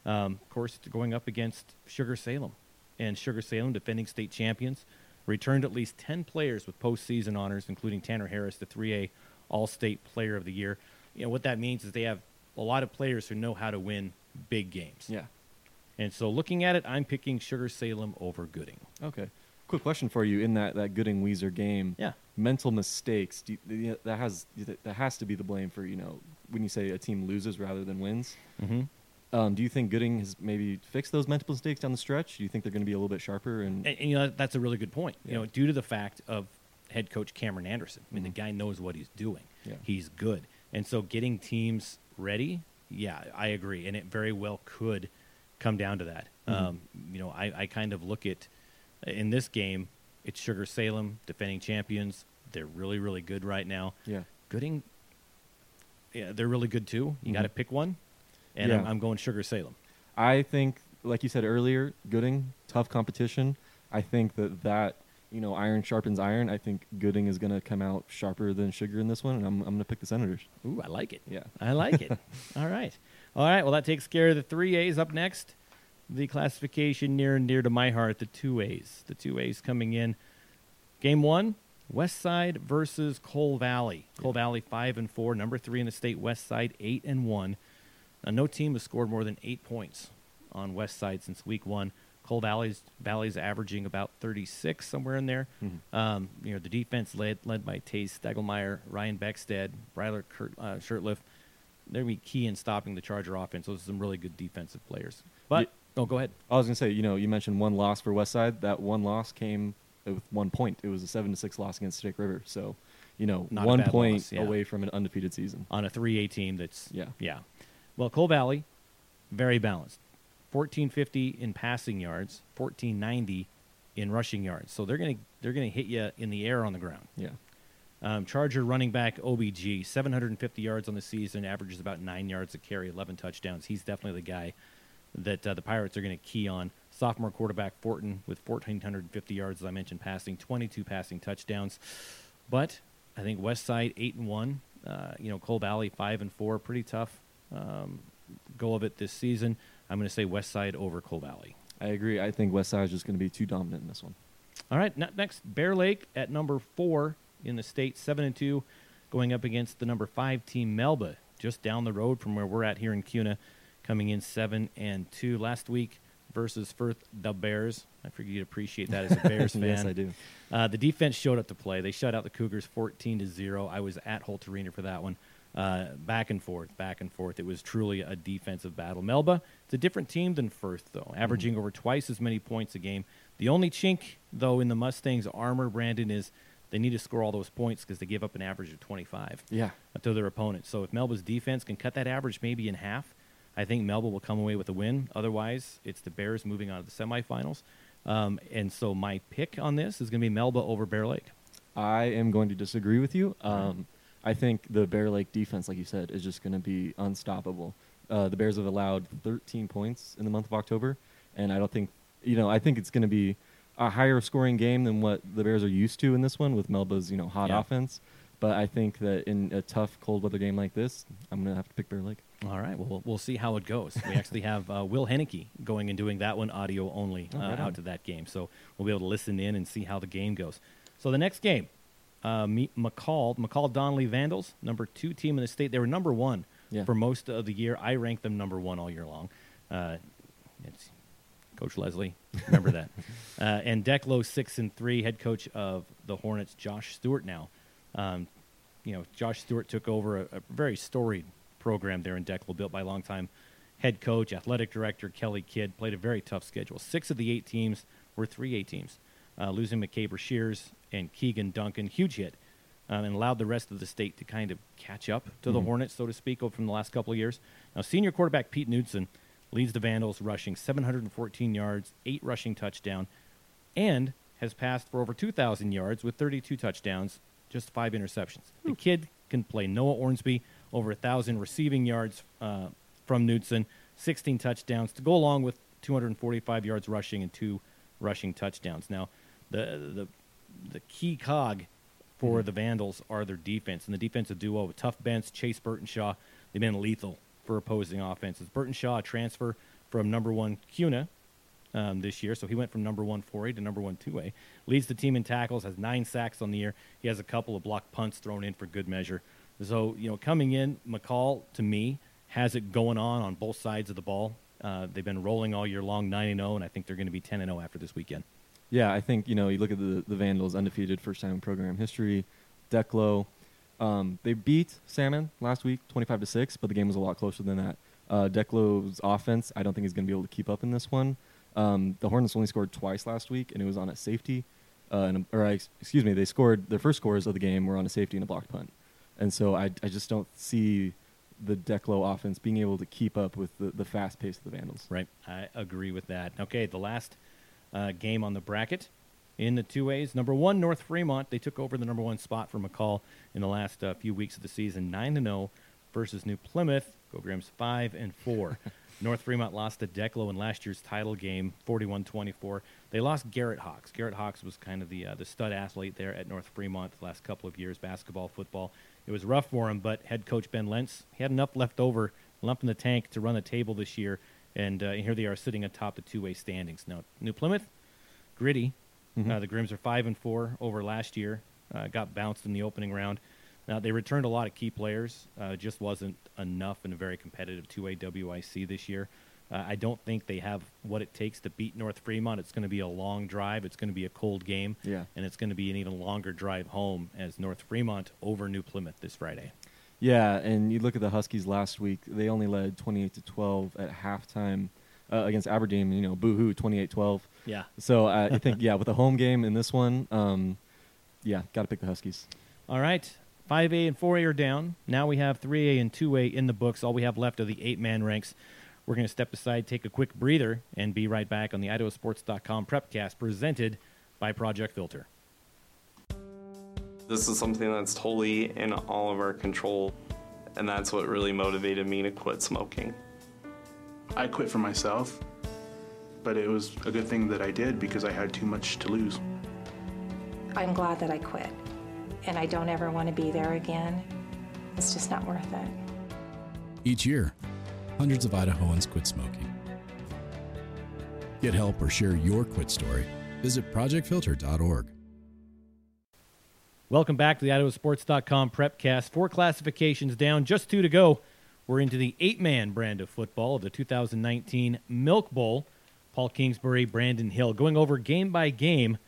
Of course, going up against Sugar Salem, and Sugar Salem, defending state champions, returned at least 10 players with postseason honors, including Tanner Harris, the 3A All-State Player of the Year. You know, what that means is they have a lot of players who know how to win big games. Yeah. And so looking at it, I'm picking Sugar Salem over Gooding. Okay. Quick question for you. In that Gooding-Weezer game, mental mistakes, that has to be the blame for, you know, when you say a team loses rather than wins. Mm-hmm. Do you think Gooding has maybe fixed those mental mistakes down the stretch? Do you think they're going to be a little bit sharper? And you know, that's a really good point. Yeah. You know, due to the fact of head coach Cameron Anderson. I mean, the guy knows what he's doing. Yeah. He's good. And so getting teams ready, yeah, I agree. And it very well could come down to that. Mm-hmm. You know, I kind of look at, in this game, it's Sugar Salem, defending champions. They're really, really good right now. Yeah. Gooding, yeah, they're really good too. You got to pick one. And yeah. I'm going Sugar Salem. I think, like you said earlier, Gooding, tough competition. I think that, you know, iron sharpens iron. I think Gooding is going to come out sharper than Sugar in this one, and I'm going to pick the Senators. Ooh, I like it. Yeah. I like it. All right, well, that takes care of the 3As. Up next, the classification near and dear to my heart, the 2As. The 2As coming in. Game 1, Westside versus Coeur d'Alene. Coeur d'Alene 5-4, number 3 in the state. Westside 8-1. No team has scored more than 8 points on Westside since week 1. Coeur d'Alene's averaging about 36, somewhere in there. Mm-hmm. You know, the defense led by Taze Stegelmeyer, Ryan Beckstead, Bryler Shurtliff. They're going to be key in stopping the Charger offense. Those are some really good defensive players. But, go ahead. I was going to say, you know, you mentioned one loss for Westside. That one loss came with 1 point. It was a 7-6 loss against Snake River. So, you know, not 1 point loss, away from an undefeated season. On a 3A team that's, Well, Coeur d'Alene, very balanced. 1,450 in passing yards, 1,490 in rushing yards. So they're gonna hit you in the air, on the ground. Yeah. Charger running back OBG, 750 yards on the season, averages about 9 yards a carry, 11 touchdowns. He's definitely the guy that the Pirates are gonna key on. Sophomore quarterback Fortin with 1,450 yards, as I mentioned, passing, 22 passing touchdowns. But I think Westside 8-1, you know, Coeur d'Alene 5-4, pretty tough go of it this season. I'm going to say Westside over Coeur d'Alene. I agree. I think Westside is just going to be too dominant in this one. All right. Next, Bear Lake at number 4 in the state, 7-2, going up against the number 5 team Melba, just down the road from where we're at here in CUNA, coming in 7-2 last week versus Firth the Bears. I figured you'd appreciate that as a Bears fan. Yes, I do. The defense showed up to play. They shut out the Cougars 14-0. I was at Holt Arena for that one. Back and forth. It was truly a defensive battle. Melba, it's a different team than Firth, though, averaging over twice as many points a game. The only chink, though, in the Mustangs' armor, Brandon, is they need to score all those points because they give up an average of 25 to their opponent. So if Melba's defense can cut that average maybe in half, I think Melba will come away with a win. Otherwise, it's the Bears moving on to the semifinals. And so my pick on this is going to be Melba over Bear Lake. I am going to disagree with you. I think the Bear Lake defense, like you said, is just going to be unstoppable. The Bears have allowed 13 points in the month of October, and I don't think, you know, I think it's going to be a higher scoring game than what the Bears are used to in this one with Melba's, you know, hot offense. But I think that in a tough cold weather game like this, I'm going to have to pick Bear Lake. All right. Well, we'll see how it goes. We actually have Will Hennicke going and doing that one audio only out to that game. So we'll be able to listen in and see how the game goes. So the next game, meet McCall Donnelly Vandals, number 2 team in the state. They were number 1 for most of the year. I ranked them number 1 all year long. It's Coach Leslie. Remember that. And Declo 6-3, head coach of the Hornets, Josh Stewart now. Josh Stewart took over a very storied program there in Declo, built by longtime head coach, athletic director Kelly Kidd. Played a very tough schedule. 6 of the 8 teams were 3A teams, losing McCaber Shears and Keegan Duncan. Huge hit, and allowed the rest of the state to kind of catch up to the Hornets, so to speak, over from the last couple of years. Now, senior quarterback Pete Knudsen leads the Vandals, rushing 714 yards, 8 rushing touchdowns, and has passed for over 2,000 yards with 32 touchdowns, just 5 interceptions. The kid can play. Noah Ornsby, over 1,000 receiving yards from Knudsen, 16 touchdowns to go along with 245 yards rushing and 2 rushing touchdowns. Now, the key cog for the Vandals are their defense, and the defensive duo with Tough Bents, Chase Burtonshaw, they've been lethal for opposing offenses. Burtonshaw, a transfer from number 1 CUNA this year, so he went from number 1 4A to number 1 2A. Leads the team in tackles, has 9 sacks on the year. He has a couple of blocked punts thrown in for good measure. So, coming in, McCall, to me, has it going on both sides of the ball. They've been rolling all year long, 9-0, and I think they're going to be 10-0 after this weekend. Yeah, I think, you look at the Vandals, undefeated, first time in program history. Declo, they beat Salmon last week, 25-6, but the game was a lot closer than that. Declo's offense, I don't think he's going to be able to keep up in this one. The Hornets only scored twice last week, and it was on a safety. They scored, their first scores of the game were on a safety and a blocked punt. And so I just don't see the Declo offense being able to keep up with the fast pace of the Vandals. Right. I agree with that. Okay, the last game on the bracket in the 2As. Number 1, North Fremont. They took over the number 1 spot for McCall in the last few weeks of the season, 9-0 versus New Plymouth. Go Grams 5-4. North Fremont lost to Declo in last year's title game, 41-24. They lost Garrett Hawks. Garrett Hawks was kind of the stud athlete there at North Fremont the last couple of years, basketball, football. It was rough for him, but head coach Ben Lentz, he had enough left over, lump in the tank to run the table this year, and here they are sitting atop the 2A standings. Now, New Plymouth, gritty. The Grims are 5-4 over last year, got bounced in the opening round. Now, they returned a lot of key players. Just wasn't enough in a very competitive 2A WIC this year. I don't think they have what it takes to beat North Fremont. It's going to be a long drive. It's going to be a cold game. Yeah. And it's going to be an even longer drive home as North Fremont over New Plymouth this Friday. Yeah, and you look at the Huskies last week. They only led 28-12 at halftime against Aberdeen. Boo-hoo, 28-12. Yeah. So I think, with a home game in this one, got to pick the Huskies. All right. 5A and 4A are down. Now we have 3A and 2A in the books. All we have left are the 8-man ranks. We're going to step aside, take a quick breather, and be right back on the idahosports.com PrepCast presented by Project Filter. This is something that's totally in all of our control, and that's what really motivated me to quit smoking. I quit for myself, but it was a good thing that I did because I had too much to lose. I'm glad that I quit, and I don't ever want to be there again. It's just not worth it. Each year, hundreds of Idahoans quit smoking. Get help or share your quit story. Visit projectfilter.org. Welcome back to the idahosports.com PrepCast. 4 classifications down, just 2 to go. We're into the 8-man brand of football of the 2019 Milk Bowl. Paul Kingsbury, Brandon Hill. Going over game by game,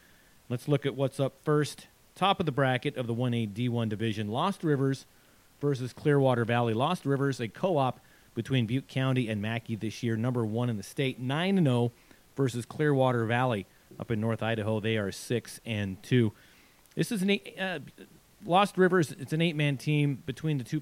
let's look at what's up first. Top of the bracket of the 1A D1 division, Lost Rivers versus Clearwater Valley. Lost Rivers, a co-op between Butte County and Mackey this year, number 1 in the state, 9-0 versus Clearwater Valley up in North Idaho. They are 6-2. This is Lost Rivers. It's an 8-man team between the 2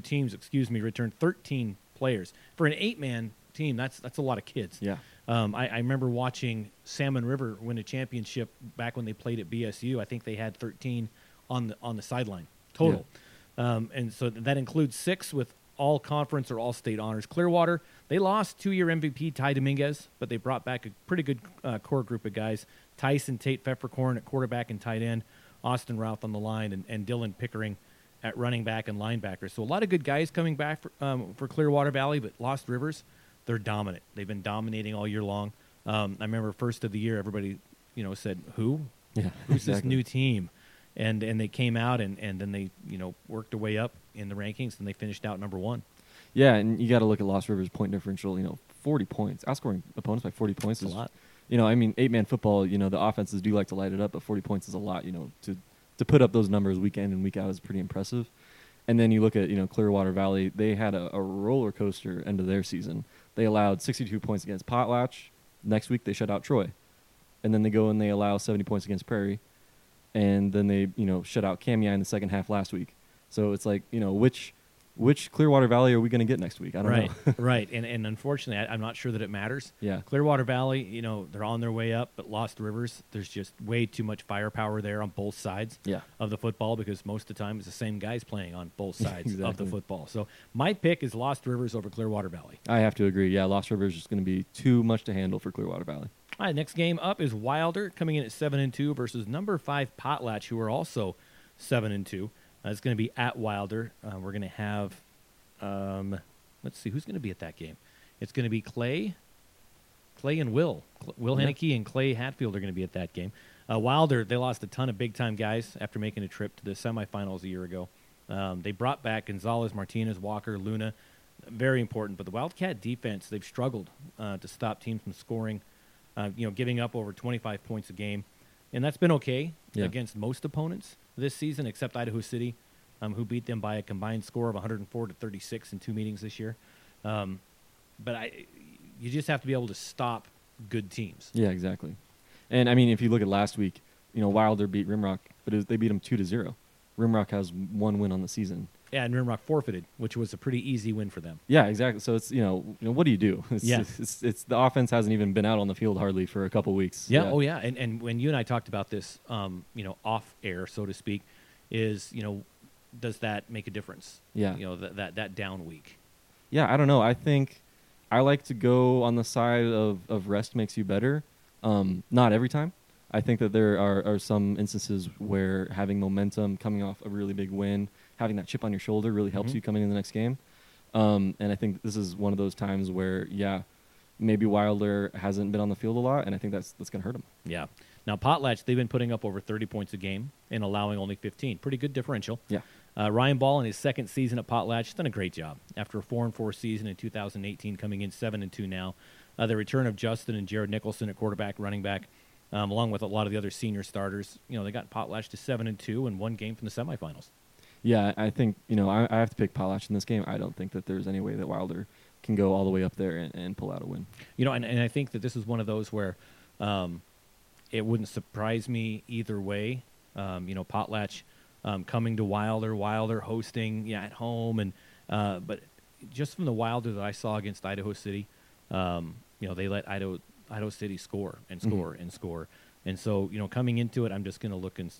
teams. Returned 13 players for an 8-man team. That's a lot of kids. Yeah. I remember watching Salmon River win a championship back when they played at BSU. I think they had 13 on the sideline total, and so that includes 6 with all conference or all state honors. Clearwater, they lost 2-year MVP Ty Dominguez, but they brought back a pretty good core group of guys. Tyson Tate Pfefferkorn at quarterback and tight end, Austin Routh on the line, and Dylan Pickering at running back and linebacker. So a lot of good guys coming back for Clearwater Valley, but Lost Rivers, they're dominant. They've been dominating all year long. I remember first of the year, everybody, said, who? Yeah, who's exactly. This new team? And they came out and then they, worked their way up in the rankings and they finished out number one. Yeah, and you got to look at Lost Rivers' point differential, 40 points. Outscoring opponents by 40 points is a lot. Eight-man football, the offenses do like to light it up, but 40 points is a lot, to put up those numbers week in and week out is pretty impressive. And then you look at, Clearwater Valley, they had a roller coaster end of their season. They allowed 62 points against Potlatch. Next week they shut out Troy. And then they go and they allow 70 points against Prairie. And then they, shut out Kamei in the second half last week. So it's like, which Clearwater Valley are we going to get next week? I don't know. Right. And unfortunately, I'm not sure that it matters. Yeah. Clearwater Valley, they're on their way up, but Lost Rivers, there's just way too much firepower there on both sides of the football because most of the time it's the same guys playing on both sides of the football. So my pick is Lost Rivers over Clearwater Valley. I have to agree. Yeah, Lost Rivers is going to be too much to handle for Clearwater Valley. All right, next game up is Wilder coming in at 7-2 versus number 5 Potlatch, who are also 7-2. It's going to be at Wilder. We're going to have, let's see, who's going to be at that game? It's going to be Clay and Will. Will Haneke and Clay Hatfield are going to be at that game. Wilder, they lost a ton of big-time guys after making a trip to the semifinals a year ago. They brought back Gonzalez, Martinez, Walker, Luna. Very important. But the Wildcat defense, they've struggled to stop teams from scoring, giving up over 25 points a game. And that's been okay against most opponents this season, except Idaho City, who beat them by a combined score of 104-36 in two meetings this year. But you just have to be able to stop good teams. Yeah, exactly. And, if you look at last week, Wilder beat Rimrock, but they beat them 2-0. Rimrock has one win on the season. Yeah, and Rimrock forfeited, which was a pretty easy win for them. Yeah, exactly. So it's, what do you do? It's the offense hasn't even been out on the field hardly for a couple weeks. Yeah, yeah. Oh yeah. And when you and I talked about this, off air, so to speak, is, does that make a difference? Yeah. That down week. Yeah, I don't know. I think I like to go on the side of rest makes you better. Not every time. I think that there are some instances where having momentum, coming off a really big win, having that chip on your shoulder really helps you coming in the next game. And I think this is one of those times where, maybe Wilder hasn't been on the field a lot, and I think that's going to hurt him. Yeah. Now, Potlatch, they've been putting up over 30 points a game and allowing only 15. Pretty good differential. Yeah. Ryan Ball in his second season at Potlatch has done a great job. After a 4-4 season in 2018, coming in 7-2 now. The return of Justin and Jared Nicholson at quarterback, running back, along with a lot of the other senior starters. They got Potlatch to 7-2 and one game from the semifinals. Yeah, I think, I have to pick Potlatch in this game. I don't think that there's any way that Wilder can go all the way up there and pull out a win. And I think that this is one of those where it wouldn't surprise me either way. Potlatch coming to Wilder hosting at home. But just from the Wilder that I saw against Idaho City, they let Idaho City score. And so, coming into it, I'm just going to look and,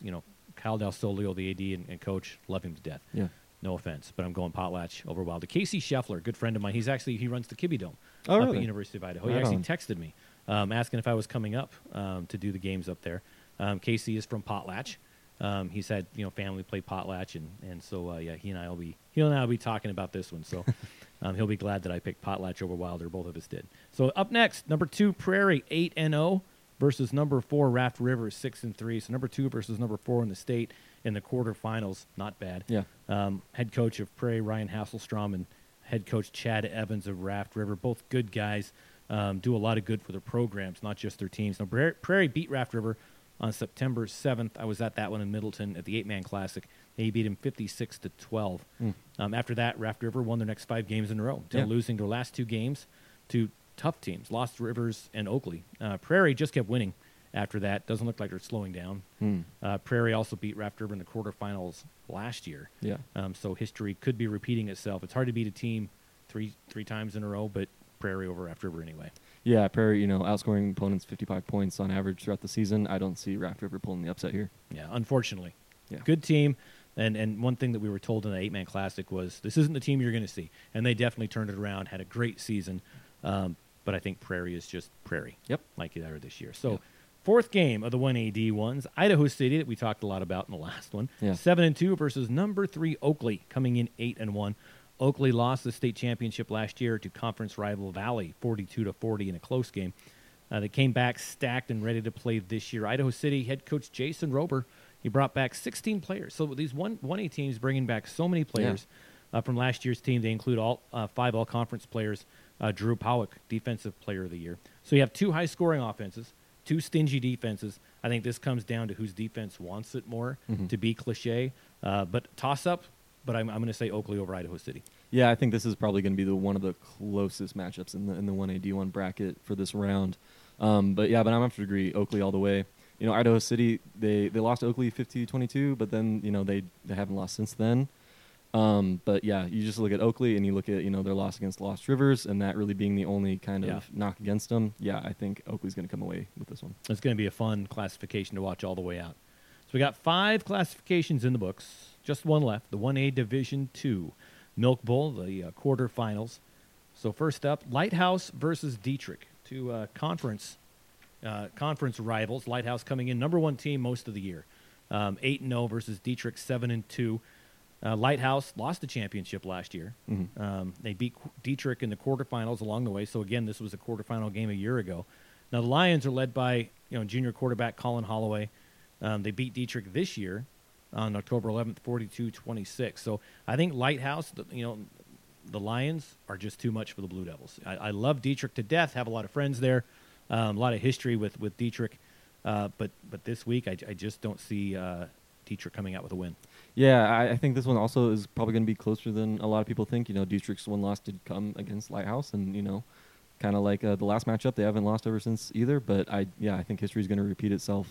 Kyle Del Solio, the AD and coach, love him to death. Yeah. No offense, but I'm going Potlatch over Wilder. Casey Scheffler, good friend of mine. He runs the Kibbe Dome at the University of Idaho. Right, he actually texted me asking if I was coming up to do the games up there. Casey is from Potlatch. He's had, family play Potlatch, and so he and I will be talking about this one. So he'll be glad that I picked Potlatch over Wilder. Both of us did. So up next, number 2 Prairie 8-0 versus number 4 Raft River 6-3. So number 2 versus number 4 in the state in the quarterfinals. Not bad. Yeah. Head coach of Prairie Ryan Hasselstrom and head coach Chad Evans of Raft River, both good guys, do a lot of good for their programs, not just their teams. Now Prairie beat Raft River on September 7th, I was at that one in Middleton at the 8-man Classic. They beat him 56-12. After that, Raft River won their next 5 games in a row, until losing their last 2 games to tough teams, Lost Rivers and Oakley. Prairie just kept winning after that. Doesn't look like they're slowing down. Prairie also beat Raft River in the quarterfinals last year. Yeah. So history could be repeating itself. It's hard to beat a team three times in a row, but Prairie over Raft River anyway. Yeah, Prairie, outscoring opponents 55 points on average throughout the season. I don't see Raft River pulling the upset here. Yeah, unfortunately. Yeah. Good team. And one thing that we were told in the 8-man Classic was, this isn't the team you're going to see. And they definitely turned it around, had a great season. But I think Prairie is just Prairie. Yep. Like they are this year. So Fourth game of the 1AD ones, Idaho City, that we talked a lot about in the last one. 7-2 versus number 3 Oakley, coming in 8-1. Oakley lost the state championship last year to conference rival Valley, 42-40 in a close game. They came back stacked and ready to play this year. Idaho City head coach Jason Rober, he brought back 16 players. So with these 1A teams bringing back so many players from last year's team, they include all five all-conference players, Drew Powick, defensive player of the year. So you have two high-scoring offenses, two stingy defenses. I think this comes down to whose defense wants it more, to be cliche. But toss-up, but I'm going to say Oakley over Idaho City. Yeah, I think this is probably going to be the one of the closest matchups in the 1A D1 bracket for this round. But I'm going to have to agree Oakley all the way. You know, Idaho City, they lost to Oakley 50-22, but then, you know, they haven't lost since then. You just look at Oakley and you look at, you know, their loss against Lost Rivers and that really being the only kind of knock against them. Yeah, I think Oakley's going to come away with this one. It's going to be a fun classification to watch all the way out. So we got 5 classifications in the books, just one left, the 1A Division II Milk Bowl, the quarterfinals. So first up, Lighthouse versus Dietrich, two conference rivals. Lighthouse coming in number 1 team most of the year, 8-0 versus Dietrich 7-2. Lighthouse lost the championship last year. They beat Dietrich in the quarterfinals along the way. So, again, this was a quarterfinal game a year ago. Now, the Lions are led by, you know, junior quarterback Colin Holloway. They beat Dietrich this year on October 11th, 42-26. So, I think Lighthouse, the Lions are just too much for the Blue Devils. I love Dietrich to death, have a lot of friends there, a lot of history with Dietrich. But this week, I just don't see Dietrich coming out with a win. Yeah, I think this one also is probably going to be closer than a lot of people think. You know, Dietrich's one loss did come against Lighthouse, and, you know, kind of like the last matchup, they haven't lost ever since either. But, I think history is going to repeat itself,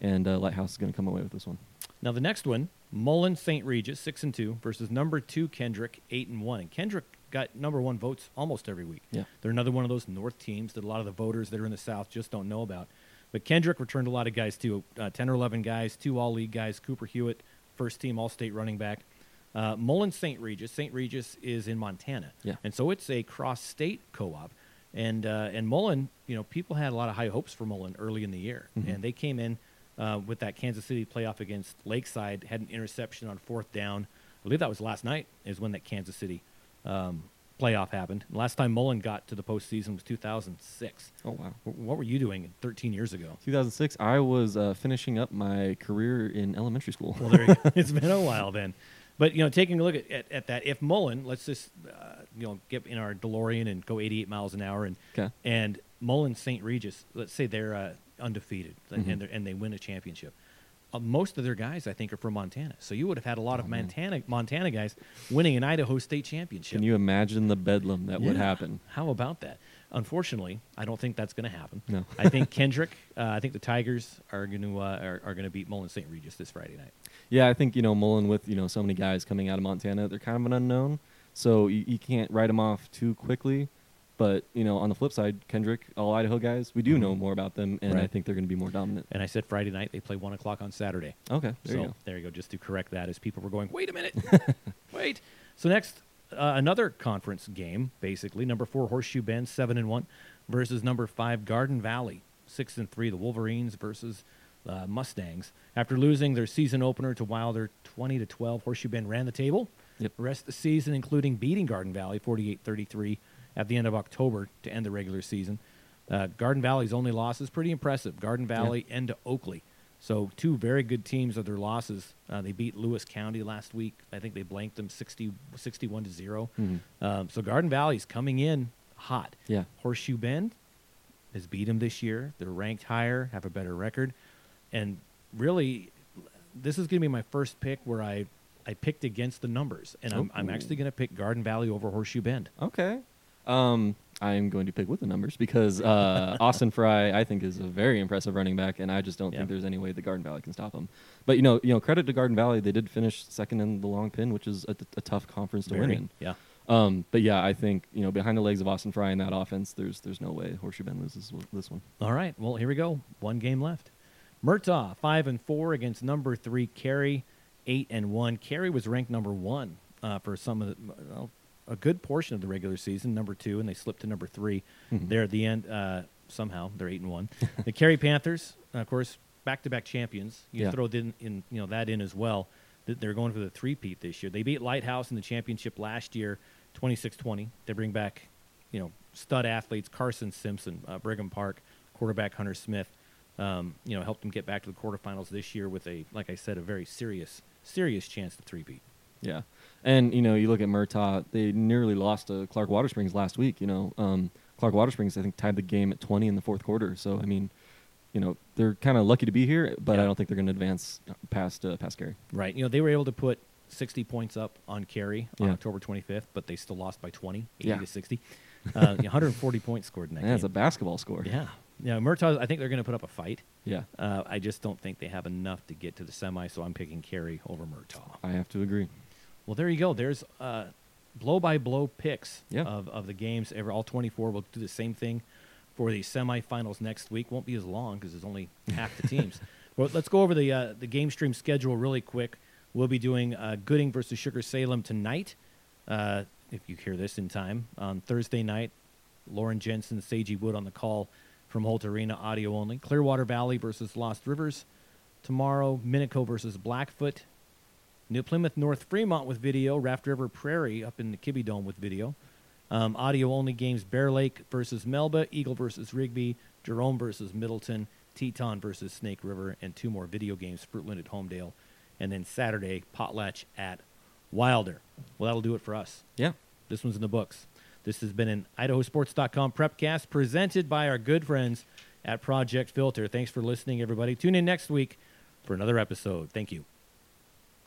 and Lighthouse is going to come away with this one. Now, the next one, Mullen St. Regis, 6-2, versus number 2 Kendrick, 8-1. And Kendrick got number 1 votes almost every week. Yeah. They're another one of those North teams that a lot of the voters that are in the South just don't know about. But Kendrick returned a lot of guys, too, 10 or 11 guys, 2 All-League guys, Cooper Hewitt, first-team All-State running back. Mullen St. Regis. St. Regis is in Montana, and so it's a cross-state co-op. And Mullen, you know, people had a lot of high hopes for Mullen early in the year, and they came in with that Kansas City playoff against Lakeside, had an interception on 4th down. I believe that was last night is when that Kansas City playoff happened. The last time Mullen got to the postseason was 2006. Oh, wow. What were you doing 13 years ago? 2006, I was finishing up my career in elementary school. Well, there you go. It's been a while then. But, you know, taking a look at that, if Mullen, let's just, get in our DeLorean and go 88 miles an hour. And Mullen St. Regis, let's say they're undefeated and they win a championship. Most of their guys, I think, are from Montana. So you would have had a lot of Montana guys winning an Idaho State Championship. Can you imagine the bedlam that would happen? How about that? Unfortunately, I don't think that's going to happen. No. I think Kendrick, the Tigers are going to beat Mullen St. Regis this Friday night. Yeah, I think, you know, Mullen with, you know, so many guys coming out of Montana, they're kind of an unknown. So you can't write them off too quickly. But, you know, on the flip side, Kendrick, all Idaho guys, we do know more about them, and I think they're going to be more dominant. And I said Friday night, they play 1 o'clock on Saturday. Okay, there you go, just to correct that as people were going, wait a minute, wait. So next, another conference game, basically, number 4 Horseshoe Bend, 7-1, versus number 5 Garden Valley, 6-3, the Wolverines versus Mustangs. After losing their season opener to Wilder 20-12, Horseshoe Bend ran the table. Yep. The rest of the season, including beating Garden Valley 48-33, at the end of October to end the regular season. Garden Valley's only loss is pretty impressive. Garden Valley and to Oakley. So two very good teams are their losses. They beat Lewis County last week. I think they blanked them 61-0. So Garden Valley's coming in hot. Yeah. Horseshoe Bend has beat them this year. They're ranked higher, have a better record. And really, this is going to be my first pick where I picked against the numbers. And I'm actually going to pick Garden Valley over Horseshoe Bend. Okay. I'm going to pick with the numbers because Austin Fry, I think, is a very impressive running back, and I just don't think there's any way that Garden Valley can stop him. But, you know, credit to Garden Valley. They did finish second in the long pin, which is a tough conference to win in. Yeah. I think, you know, behind the legs of Austin Fry in that offense, there's no way Horseshoe Bend loses this one. All right. Well, here we go. One game left. Murtaugh, 5-4 against number 3 Cary, 8-1. Cary was ranked number 1 for some of the a good portion of the regular season, number 2, and they slipped to number 3 there at the end somehow. They're 8-1. The Cary Panthers, of course, back-to-back champions. Throw that in as well. They're going for the three-peat this year. They beat Lighthouse in the championship last year, 26-20. They bring back, stud athletes, Carson Simpson, Brigham Park, quarterback Hunter Smith. Helped them get back to the quarterfinals this year with a, like I said, a very serious chance to three-peat. Yeah. And, you look at Murtaugh, they nearly lost to Clark Water Springs last week. Clark Water Springs, I think, tied the game at 20 in the fourth quarter. So, they're kind of lucky to be here, but yeah. I don't think they're going to advance past Cary. Right. They were able to put 60 points up on Cary on October 25th, but they still lost by 20, 80-60. 140 points scored in that game. That's a basketball score. Yeah. Murtaugh, I think they're going to put up a fight. Yeah. I just don't think they have enough to get to the semi, so I'm picking Cary over Murtaugh. I have to agree. Well, there you go. There's blow-by-blow picks of the games. All 24 will do the same thing for the semifinals next week. Won't be as long because there's only half the teams. But let's go over the game stream schedule really quick. We'll be doing Gooding versus Sugar Salem tonight, if you hear this in time. On Thursday night, Lauren Jensen, Sagey Wood on the call from Holt Arena, audio only. Clearwater Valley versus Lost Rivers. Tomorrow, Minico versus Blackfoot. New Plymouth, North Fremont with video. Raft River Prairie up in the Kibbe Dome with video. Audio only games, Bear Lake versus Melba. Eagle versus Rigby. Jerome versus Middleton. Teton versus Snake River. And two more video games, Fruitland at Homedale. And then Saturday, Potlatch at Wilder. Well, that'll do it for us. Yeah. This one's in the books. This has been an idahosports.com PrepCast presented by our good friends at Project Filter. Thanks for listening, everybody. Tune in next week for another episode. Thank you.